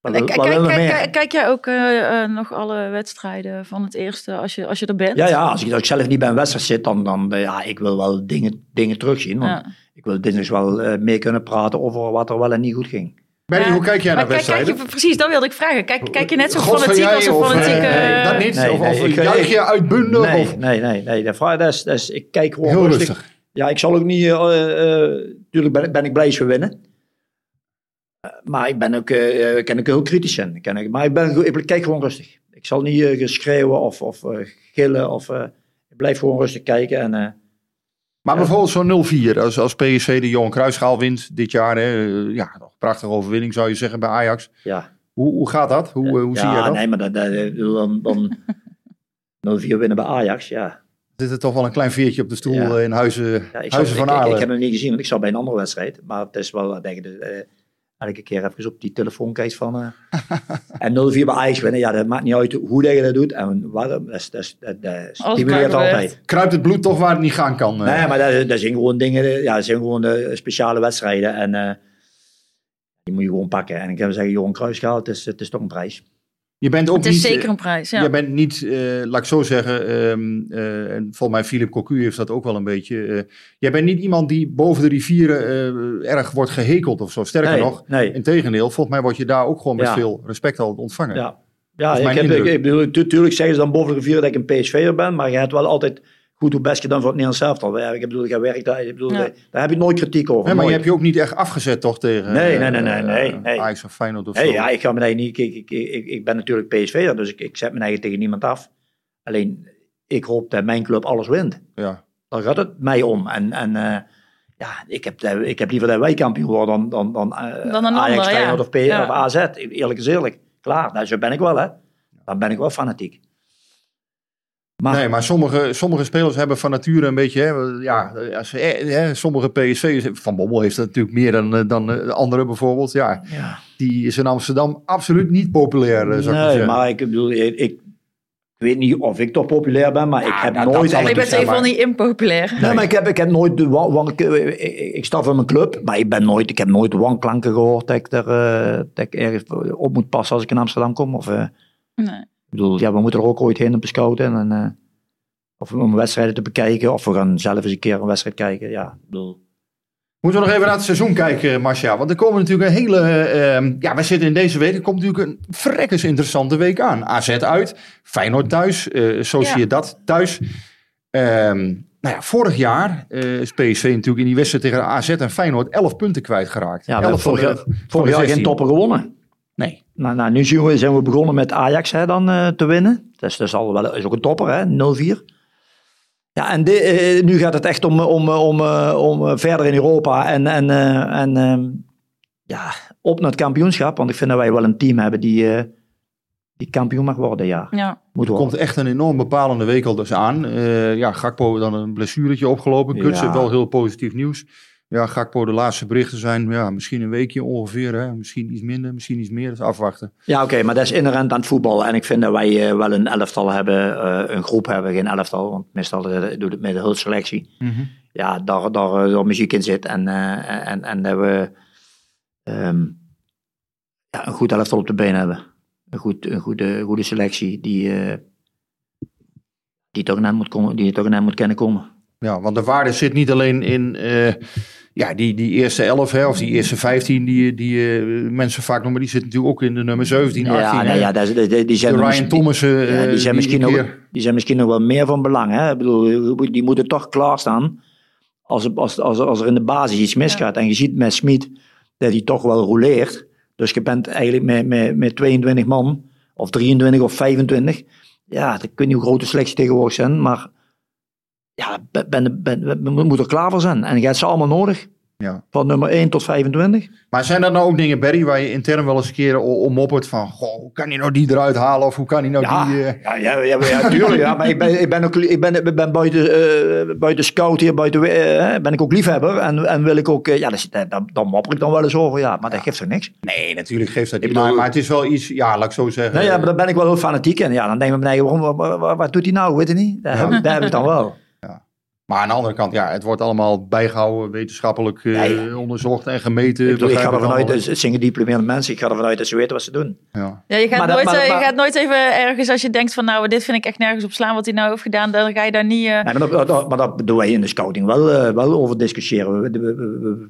wat, en, wat kijk, willen we kijk, meer? Kijk, kijk jij ook uh, uh, nog alle wedstrijden van het eerste, als je, als je er bent? Ja, ja als, ik, als ik zelf niet bij een wedstrijd zit, dan, dan uh, ja, ik wil wel dingen, dingen terugzien. Want ja. Ik wil dinsdags wel uh, mee kunnen praten over wat er wel en niet goed ging. Berry, ja. Hoe kijk jij naar kijk, wedstrijden? Kijk je, precies, dat wilde ik vragen. Kijk, kijk je net zo God, fanatiek als een fanatieke... Nee, dat niet. Nee, of nee, of juich je uitbundig? Nee, of? nee, nee. nee. De vraag is, is, ik kijk gewoon heel rustig. rustig. Ja, ik zal ook niet... Natuurlijk uh, uh, ben, ben ik blij als we winnen. Uh, maar ik ben ook, uh, kan ook heel kritisch zijn. Kan ik, maar ik, ben, ik kijk gewoon rustig. Ik zal niet uh, geschreeuwen of, of uh, gillen. Of, uh, ik blijf gewoon rustig kijken en... Uh, Maar ja. Bijvoorbeeld zo'n nul vier, als, als P S V de Johan Cruijffschaal wint dit jaar. Hè, ja, nog een prachtige overwinning zou je zeggen bij Ajax. Ja. Hoe, hoe gaat dat? Hoe, ja, hoe zie ja, je dat? Nee, maar dat, dat, dan, dan nul vier winnen bij Ajax, ja. Zit er toch wel een klein veertje op de stoel ja. in Huizen, ja, ik Huizen zal, van Aarle. Ik, ik heb hem niet gezien, want ik zat bij een andere wedstrijd. Maar het is wel, denk ik, uh, elke keer even op die telefoon kijkt van... Uh, en nul vier bij Ajax winnen, ja, dat maakt niet uit hoe dat je dat doet. En waarom, dat, dat, dat, dat stimuleert altijd. Kruipt het bloed toch waar het niet gaan kan. Uh. Nee, maar dat, dat zijn gewoon dingen, ja, dat zijn gewoon de speciale wedstrijden. En uh, die moet je gewoon pakken. En ik kan zeggen, Johan Cruijffschaal, het is, het is toch een prijs. Je bent ook het is niet, zeker een prijs, ja. Je bent niet, uh, laat ik zo zeggen, um, uh, en volgens mij Philip Cocu heeft dat ook wel een beetje. Uh, jij bent niet iemand die boven de rivieren uh, erg wordt gehekeld of zo. Sterker nee, nog, nee. Integendeel, volgens mij word je daar ook gewoon met ja. veel respect al ontvangen. Ja, ja ik heb, ik, ik bedoel, natuurlijk zeggen ze dan boven de rivieren dat ik een P S V'er ben, maar je hebt wel altijd goed hoe best je dan voor het Nederlands elftal. Ik bedoel, ik werk daar, ik bedoel, ja. daar heb je nooit kritiek over. Nee, maar nooit. Je hebt je ook niet echt afgezet toch tegen nee, nee, nee, nee, nee, nee. Ajax of Feyenoord of nee, zo? Ja, ik ga me niet, ik, ik, ik, ik ben natuurlijk P S V'er, dus ik, ik zet me eigen tegen niemand af. Alleen, ik hoop dat mijn club alles wint. Ja. Dan gaat het mij om. En, en uh, ja, ik heb, ik heb liever dat wij kampioen worden dan, dan, dan, uh, dan een Ajax, Feyenoord ja. of, P- ja. of A Z. Eerlijk is eerlijk. Klaar, nou, zo ben ik wel hè. Dan ben ik wel fanatiek. Maar, nee, maar sommige, sommige spelers hebben van nature een beetje... Hè, ja, als, hè, sommige P S V'ers... Van Bommel heeft dat natuurlijk meer dan, dan anderen bijvoorbeeld. Ja, ja. Die is in Amsterdam absoluut niet populair, zou ik nee, maar zeggen. maar ik bedoel... Ik, ik weet niet of ik toch populair ben, maar ja, ik heb nou, nooit... Ik ben even maar, niet impopulair. Nee, nee, maar ik heb, ik heb nooit... de wan, wan, ik, ik sta van mijn club, maar ik, ben nooit, ik heb nooit wanklanken gehoord... dat ik, er, uh, dat ik ergens op moet passen als ik in Amsterdam kom. Of, uh, nee. Ik bedoel, ja, we moeten er ook ooit heen om te scouten. En, uh, of om wedstrijden te bekijken. Of we gaan zelf eens een keer een wedstrijd kijken. Ja, ik bedoel. Moeten we nog even naar het seizoen kijken, Marcia. Want er komen natuurlijk een hele... Uh, ja, wij zitten in deze week. Er komt natuurlijk een verrekkers interessante week aan. A Z uit. Feyenoord thuis. Uh, Sociedad ja. thuis. Um, nou ja, vorig jaar uh, is P S V natuurlijk in die wedstrijd tegen A Z en Feyenoord elf punten kwijtgeraakt. Ja, we elf vorig jaar, vorig jaar geen toppen gewonnen. Nee. Nou, nou, nu zijn we, zijn we begonnen met Ajax hè, dan, uh, te winnen. Dat is, dat is, al wel, is ook een topper, hè, nul vier. Ja, en de, uh, nu gaat het echt om, om, om, uh, om uh, verder in Europa. En, en, uh, en uh, ja, op naar het kampioenschap. Want ik vind dat wij wel een team hebben die, uh, die kampioen mag worden. Ja. Ja. Moet worden. Er komt echt een enorm bepalende week al dus aan. Uh, ja, Gakpo dan een blessuretje opgelopen. Gutsu ja. wel heel positief nieuws. Ja, Gakpo, de laatste berichten zijn ja, misschien een weekje ongeveer. Hè? Misschien iets minder, misschien iets meer. Dat is afwachten. Ja, oké, okay, maar dat is inherent aan het voetbal. En ik vind dat wij uh, wel een elftal hebben, uh, een groep hebben, geen elftal. Want meestal uh, doet het met de hulpselectie. Mm-hmm. Ja, daar, daar, daar muziek in zit. En, uh, en, en dat we um, ja, een goed elftal op de been hebben. Een, goed, een goede, goede selectie die, uh, die, toch net moet komen, die toch net moet kunnen komen. Ja, want de waarde zit niet alleen in uh, ja, die, die eerste elf, hè, of die eerste vijftien die, die uh, mensen vaak noemen. Die zit natuurlijk ook in de nummer zeventien, achttien. Ja, nou ja, die, die, die zijn de Ryan Thomassen. Die, ja, die, zijn die, nog, die zijn misschien nog wel meer van belang. Hè? Ik bedoel, die moeten toch klaarstaan als, als, als, als er in de basis iets misgaat. Ja. En je ziet met Schmidt dat hij toch wel rouleert. Dus je bent eigenlijk met, met, met tweeëntwintig man, of drieëntwintig of vijfentwintig... ja, ik weet niet hoe groot de selectie tegenwoordig zijn, maar ja, ben, ben, we moeten er klaar voor zijn. En je hebt ze allemaal nodig. Ja. Van nummer één tot vijfentwintig. Maar zijn dat nou ook dingen, Berry, waar je intern wel eens een keer om moppert van, goh, hoe kan hij nou die eruit halen? Of hoe kan hij nou ja, die... Uh... Ja, ja, ja, ja, tuurlijk. ja, maar ik ben, ik ben, ook, ik ben, ik ben buiten, uh, buiten scout hier, buiten, uh, ben ik ook liefhebber. En, en wil ik ook... Uh, ja, dus, daar, daar mopper ik dan wel eens over, ja. Maar ja. dat geeft er niks. Nee, natuurlijk geeft dat niet. Maar, maar het is wel iets, ja, laat ik zo zeggen. Nee, ja, maar daar ben ik wel heel fanatiek in. Ja, dan denk ik bij mij, waarom, wat, wat, wat doet hij nou? Weet je niet? Daar, ja. heb, daar heb ik dan wel. Maar aan de andere kant, ja, het wordt allemaal bijgehouden, wetenschappelijk uh, ja, ja. onderzocht en gemeten. Ik, bedoel, ik ga ervan uit, het zijn gediplomeerde mensen, ik ga ervan uit dat ze weten wat ze doen. Ja, ja je, gaat nooit, dat, maar, je maar, gaat nooit even ergens, als je denkt van nou, dit vind ik echt nergens op slaan wat hij nou heeft gedaan, dan ga je daar niet... Uh... Nee, maar, dat, dat, maar dat doen wij in de scouting wel, uh, wel over discussiëren. We, we,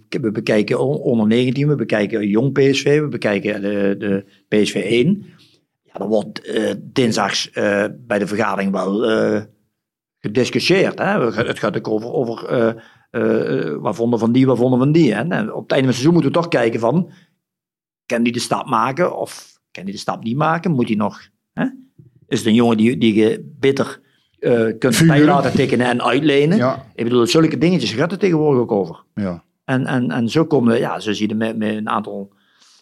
we, we bekijken onder negentien, we bekijken jong P S V, we bekijken de, de P S V één. Ja, dan wordt uh, dinsdags uh, bij de vergadering wel... Uh, gediscussieerd. Hè? Het gaat ook over, over uh, uh, wat vonden van die, wat vonden van die. Hè? En op het einde van het seizoen moeten we toch kijken van, kan die de stap maken of kan die de stap niet maken? Moet hij nog? Hè? Is het een jongen die, die je bitter uh, kunt bij laten tekenen en uitlenen? Ja. Ik bedoel, zulke dingetjes gaat er tegenwoordig ook over. Ja. En, en, en zo komen, ja, zo zie je met, met een aantal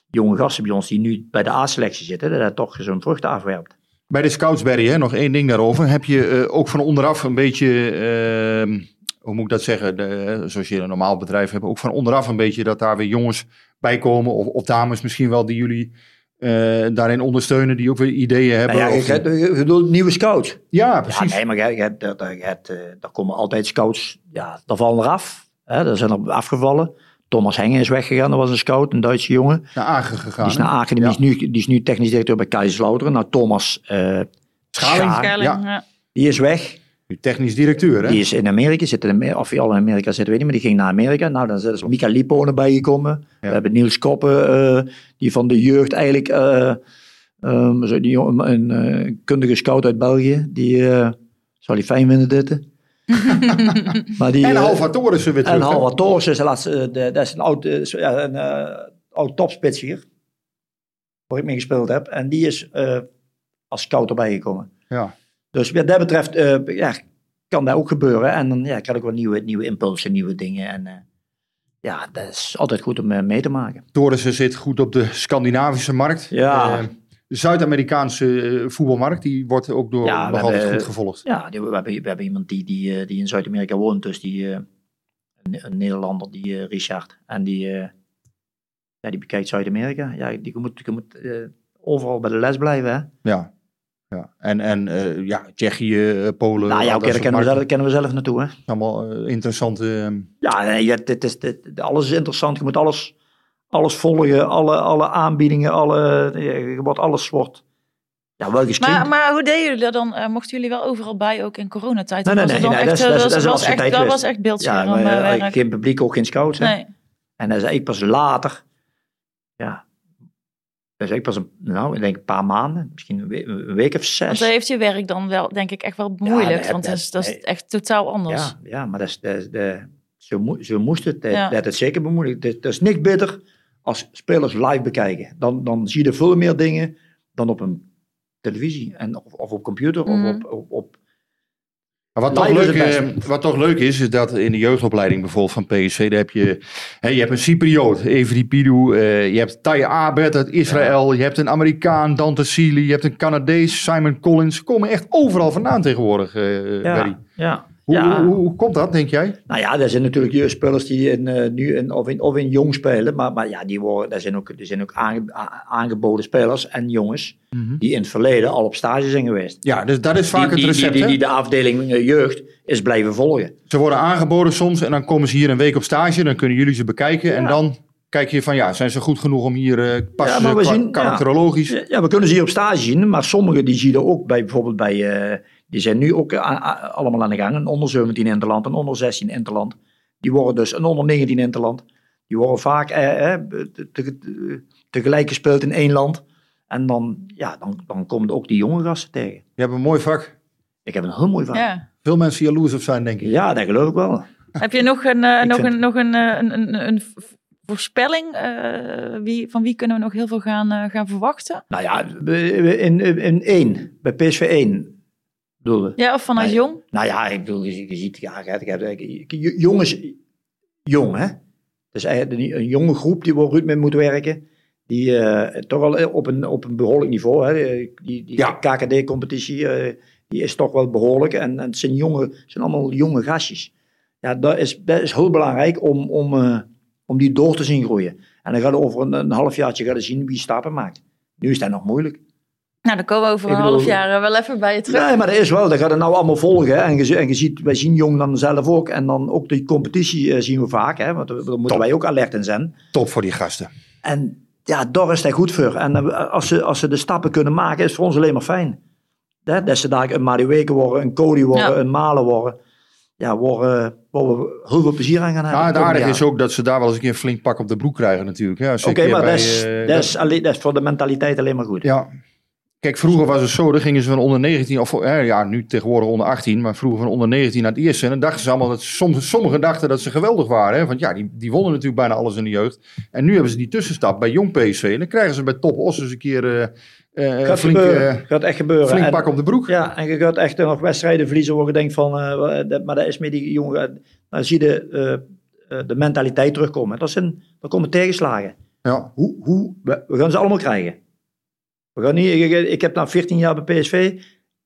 jonge gasten bij ons die nu bij de A-selectie zitten, dat hij toch zo'n vrucht afwerpt. Bij de scouts, Berry, hè, nog één ding daarover. Heb je uh, ook van onderaf een beetje, uh, hoe moet ik dat zeggen, de, zoals je een normaal bedrijf hebt, ook van onderaf een beetje dat daar weer jongens bij komen, of, of dames misschien wel, die jullie uh, daarin ondersteunen, die ook weer ideeën hebben? Nou ja, of... Je bedoelt nieuwe scouts? Ja, precies. Ja, nee, maar je, je, je, je, er komen altijd scouts, ja, daar vallen eraf. Hè, er zijn er afgevallen. Thomas Hengen is weggegaan, dat was een scout, een Duitse jongen. Naar Agen gegaan. Die is naar Agen, die, ja. is nu, die is nu technisch directeur bij Kaiserslautern. Nou, Thomas uh, Schaling, Schaling ja. die is weg. Nu technisch directeur, hè? Die is in Amerika, zit in, of hij al in Amerika zit, weet ik niet, maar die ging naar Amerika. Nou, dan is Mika Lipponen bijgekomen. Ja. We hebben Niels Koppen, uh, die van de jeugd eigenlijk, uh, um, die jongen, een uh, kundige scout uit België, die uh, zou die fijn vinden dit. maar die, en Halva Torres er weer terug. En Halva Torres is, is een oud, een, uh, oud topspits hier. Waar ik mee gespeeld heb. En die is uh, als scout erbij gekomen. Ja. Dus wat dat betreft uh, ja, kan dat ook gebeuren. En dan ja, krijg ik wel nieuwe, nieuwe impulsen, nieuwe dingen. En, uh, ja, dat is altijd goed om uh, mee te maken. Torres zit goed op de Scandinavische markt. Ja. Uh, De Zuid-Amerikaanse voetbalmarkt, die wordt ook door ja, nog altijd goed gevolgd. Ja, we hebben, we hebben iemand die, die, die in Zuid-Amerika woont, dus die, een, een Nederlander, die Richard. En die, ja, die bekijkt Zuid-Amerika. Ja, die, die moet, die moet uh, overal bij de les blijven, hè? Ja, ja. en, en uh, ja, Tsjechië, Polen... Nou ja, oké, daar kennen we, zelf, kennen we zelf naartoe, hè? Allemaal uh, interessante... Uh... Ja, nee, dit is, dit, alles is interessant, je moet alles... Alles volgen, alle, alle aanbiedingen, alle, ja, wat alles wordt. Ja, wel gescreend. Maar, maar hoe deden jullie dat dan? Uh, mochten jullie wel overal bij, ook in coronatijd? Nee, nee, nee, nee, nee echt, dat, dat, dat was echt, echt, echt beeldscherm. Ja, uh, geen publiek, ook geen scouts. Nee. En dat is ik pas later. Ja. Dus ik pas een, nou, ik denk een paar maanden, misschien een week, een week of zes. Want dat heeft je werk dan wel, denk ik, echt wel moeilijk. Ja, nee, want dat, dat, is, dat is echt totaal anders. Ja, ja maar dat is, dat is de, zo, zo moest het. Dat, ja. dat is zeker bemoeilijk. Dat, dat is niks beter. Als spelers live bekijken, dan, dan zie je veel meer dingen dan op een televisie en of, of op computer of mm. op... op, op wat, toch leuk, eh, wat toch leuk is, is dat in de jeugdopleiding bijvoorbeeld van P S V, daar heb je, hè, je hebt een Cypriot, Evripidou, eh, je hebt Tai Abed uit Israël, ja. je hebt een Amerikaan, Dante Seeley, je hebt een Canadees, Simon Collins, komen echt overal vandaan tegenwoordig, eh, ja. Berry. Ja. Hoe, ja. hoe, hoe komt dat, denk jij? Nou ja, er zijn natuurlijk jeugdspelers die in, uh, nu in, of, in, of in jong spelen. Maar, maar ja, die worden, er zijn ook, er zijn ook aange, aangeboden spelers en jongens mm-hmm. die in het verleden al op stage zijn geweest. Ja, dus dat is vaak die, het recept. Die, die, die, die de afdeling uh, jeugd is blijven volgen. Ze worden aangeboden soms en dan komen ze hier een week op stage. Dan kunnen jullie ze bekijken ja. en dan kijk je van ja, zijn ze goed genoeg om hier uh, passen ja, ze qua, karakterologisch? Ja. ja, we kunnen ze hier op stage zien. Maar sommigen die zie je ook bij, bijvoorbeeld bij... Uh, Die zijn nu ook a- a- allemaal aan de gang. Een onder zeventien Interland, een onder zestien Interland. Die worden dus een onder negentien Interland. Die worden vaak eh, eh, te, te, tegelijk gespeeld in één land. En dan, ja, dan, dan komen ook die jonge gasten tegen. Je hebt een mooi vak. Ik heb een heel mooi vak. Ja. Veel mensen jaloers op zijn, denk ik. Ja, dat geloof ik wel. Heb je nog een, uh, nog vind... een, nog een, uh, een, een, een voorspelling? Uh, wie, van wie kunnen we nog heel veel gaan, uh, gaan verwachten? Nou ja, in, in één, bij P S V één... bedoel, ja, of vanuit nou, jong? Nou ja, ik bedoel, je, je ziet, ja, je, je, je, jongens, jong, hè. Dus eigenlijk een jonge groep die waar Ruud mee moet werken. Die uh, toch al op een, op een behoorlijk niveau, hè. Die, die ja. K K D-competitie, uh, die is toch wel behoorlijk. En, en het zijn, jonge, het zijn allemaal jonge gastjes. Ja, dat is, dat is heel belangrijk om, om, uh, om die door te zien groeien. En dan gaan we over een, een halfjaartje gaan zien wie stappen maakt. Nu is dat nog moeilijk. Nou, dan komen we over een bedoel, half jaar wel even bij je terug. Nee, maar dat is wel. Dat gaat het nou allemaal volgen. Hè. En, je, en je ziet, wij zien jong dan zelf ook. En dan ook die competitie uh, zien we vaak. Hè, want daar moeten Top. wij ook alert in zijn. Top voor die gasten. En ja, daar is dat goed voor. En uh, als, ze, als ze de stappen kunnen maken, is het voor ons alleen maar fijn. Dat, dat ze daar een Mario Weken worden, een Cody worden, ja. een Malen worden. Ja, waar, waar we heel veel plezier aan gaan hebben. Ja, het aardige is ook dat ze daar wel eens een keer flink pak op de broek krijgen natuurlijk. Ja, Oké, okay, maar dat is, uh, dat, is alleen, dat is voor de mentaliteit alleen maar goed. Ja. Kijk, vroeger was het zo, dan gingen ze van onder negentien, of eh, ja, nu tegenwoordig onder achttien, maar vroeger van onder negentien naar het eerste. En dan dachten ze allemaal, dat soms, sommigen dachten dat ze geweldig waren. Hè? Want ja, die, die wonnen natuurlijk bijna alles in de jeugd. En nu hebben ze die tussenstap bij jong P S V. En dan krijgen ze bij Top Os eens een keer uh, uh, gaat flink, uh, gaat echt gebeuren. flink pak en, op de broek. Ja, en je gaat echt nog wedstrijden verliezen waar je denkt van, uh, dat, maar dat is met die jongen. Dan zie je de, uh, de mentaliteit terugkomen. Dat zijn, dan komen tegenslagen. Ja. Hoe, hoe, we, we gaan ze allemaal krijgen. We gaan niet, ik, ik heb na veertien jaar bij P S V,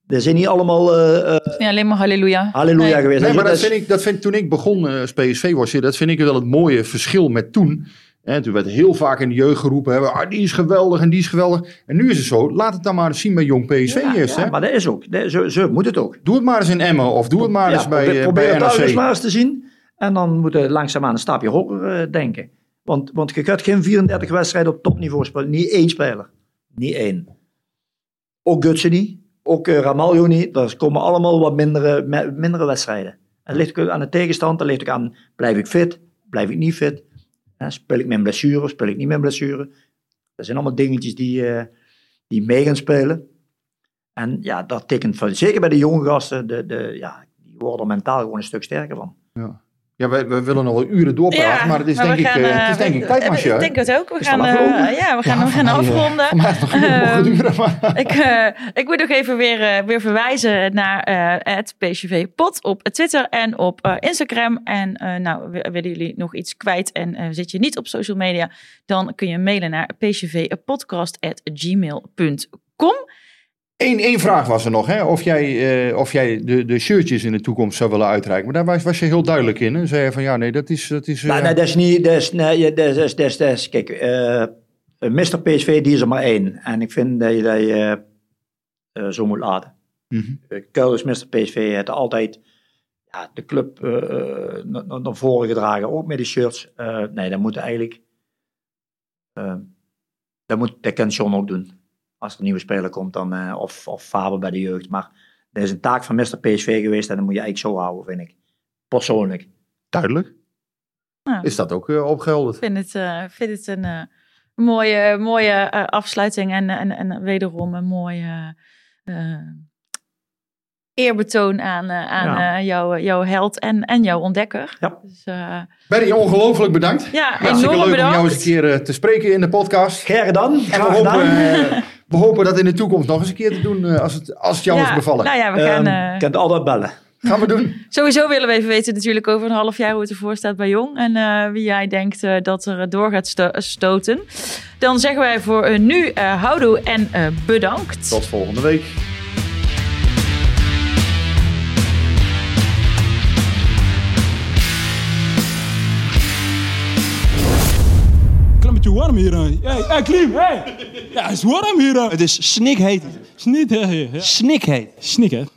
er zijn niet allemaal... Het uh, is niet alleen maar halleluja. Halleluja nee. geweest. Nee, maar dat vind ik, dat vind, toen ik begon als uh, P S V was, dat vind ik wel het mooie verschil met toen. En toen werd heel vaak in de jeugd geroepen, hè, ah, die is geweldig en die is geweldig. En nu is het zo, laat het dan maar eens zien bij jong P S V ja, eerst. Ja, hè? Maar dat is ook, dat, zo, zo moet het ook. Doe het maar eens in Emmen of doe het maar ja, eens bij N A C. Probeer het eens maar eens te zien en dan moeten we langzaamaan een stapje hoger uh, denken. Want, want je gaat geen vierendertig wedstrijden op topniveau spelen, niet één speler. Niet één. Ook Gutsu niet. Ook uh, Ramalho niet. Er komen allemaal wat mindere, me, mindere wedstrijden. Het ligt ook aan de tegenstand. Dat ligt ook aan, blijf ik fit? Blijf ik niet fit? Ja, speel ik mijn blessure? Speel ik niet mijn blessure? Dat zijn allemaal dingetjes die, uh, die mee gaan spelen. En ja, dat tekent van, zeker bij de jonge gasten, de, de, ja, die worden er mentaal gewoon een stuk sterker van. Ja. Ja, we, we willen nog wel uren doorpraten, ja, maar het is, maar denk, gaan, ik, uh, het is denk ik tijdmasje. Ik, ik denk het ook. We gaan, uh, ja, we gaan, ja, we gaan afronden. Ik moet nog even weer, uh, weer verwijzen naar uh, het P S V pod op Twitter en op uh, Instagram. En uh, nou, willen jullie nog iets kwijt en uh, zit je niet op social media, dan kun je mailen naar p s v podcast at gmail dot com. Eén één vraag was er nog, hè? Of jij, uh, of jij de, de shirtjes in de toekomst zou willen uitreiken. Maar daar was, was je heel duidelijk in. Hè? Zei je van, ja, nee, dat is... Dat is uh... nou, nee, dat is niet... Dat is, nee, dat is, dat is, dat is, dat is, kijk, uh, mister P S V, die is er maar één. En ik vind dat je dat uh, uh, zo moet laten. Mm-hmm. Uh, Kuil mister P S V heeft altijd ja, de club uh, uh, naar, naar voren gedragen. Ook met de shirts. Uh, nee, dat moet eigenlijk... Uh, dat, moet, dat kan John ook doen. Als er een nieuwe speler komt, dan, uh, of, of Faber bij de jeugd. Maar er is een taak van mister P S V geweest en dat moet je eigenlijk zo houden, vind ik. Persoonlijk. Duidelijk. Nou, is dat ook uh, opgehelderd? Ik vind het, uh, vind het een uh, mooie, mooie uh, afsluiting en, en, en wederom een mooie uh, eerbetoon aan, uh, aan ja. uh, jouw, jouw held en, en jouw ontdekker. Ja. Dus, uh, Berry, ongelooflijk bedankt. Ja, enorm bedankt. Leuk om jou eens een keer uh, te spreken in de podcast. Graag dan. Graag gedaan. We hopen dat in de toekomst nog eens een keer te doen als het, als het jou ja, is bevallen. Nou ja, we gaan... Je um, uh, kunt altijd bellen. Gaan we doen. Sowieso willen we even weten natuurlijk over een half jaar hoe het ervoor staat bij Jong. En uh, wie jij denkt uh, dat er door gaat sto- stoten. Dan zeggen wij voor uh, nu uh, houdoe en uh, bedankt. Tot volgende week. Warm hier aan. Hey, hey, Klim, hey! Ja, het is warm hier aan. Het is snikheet. Snikheet. Snikheet. Snikheet.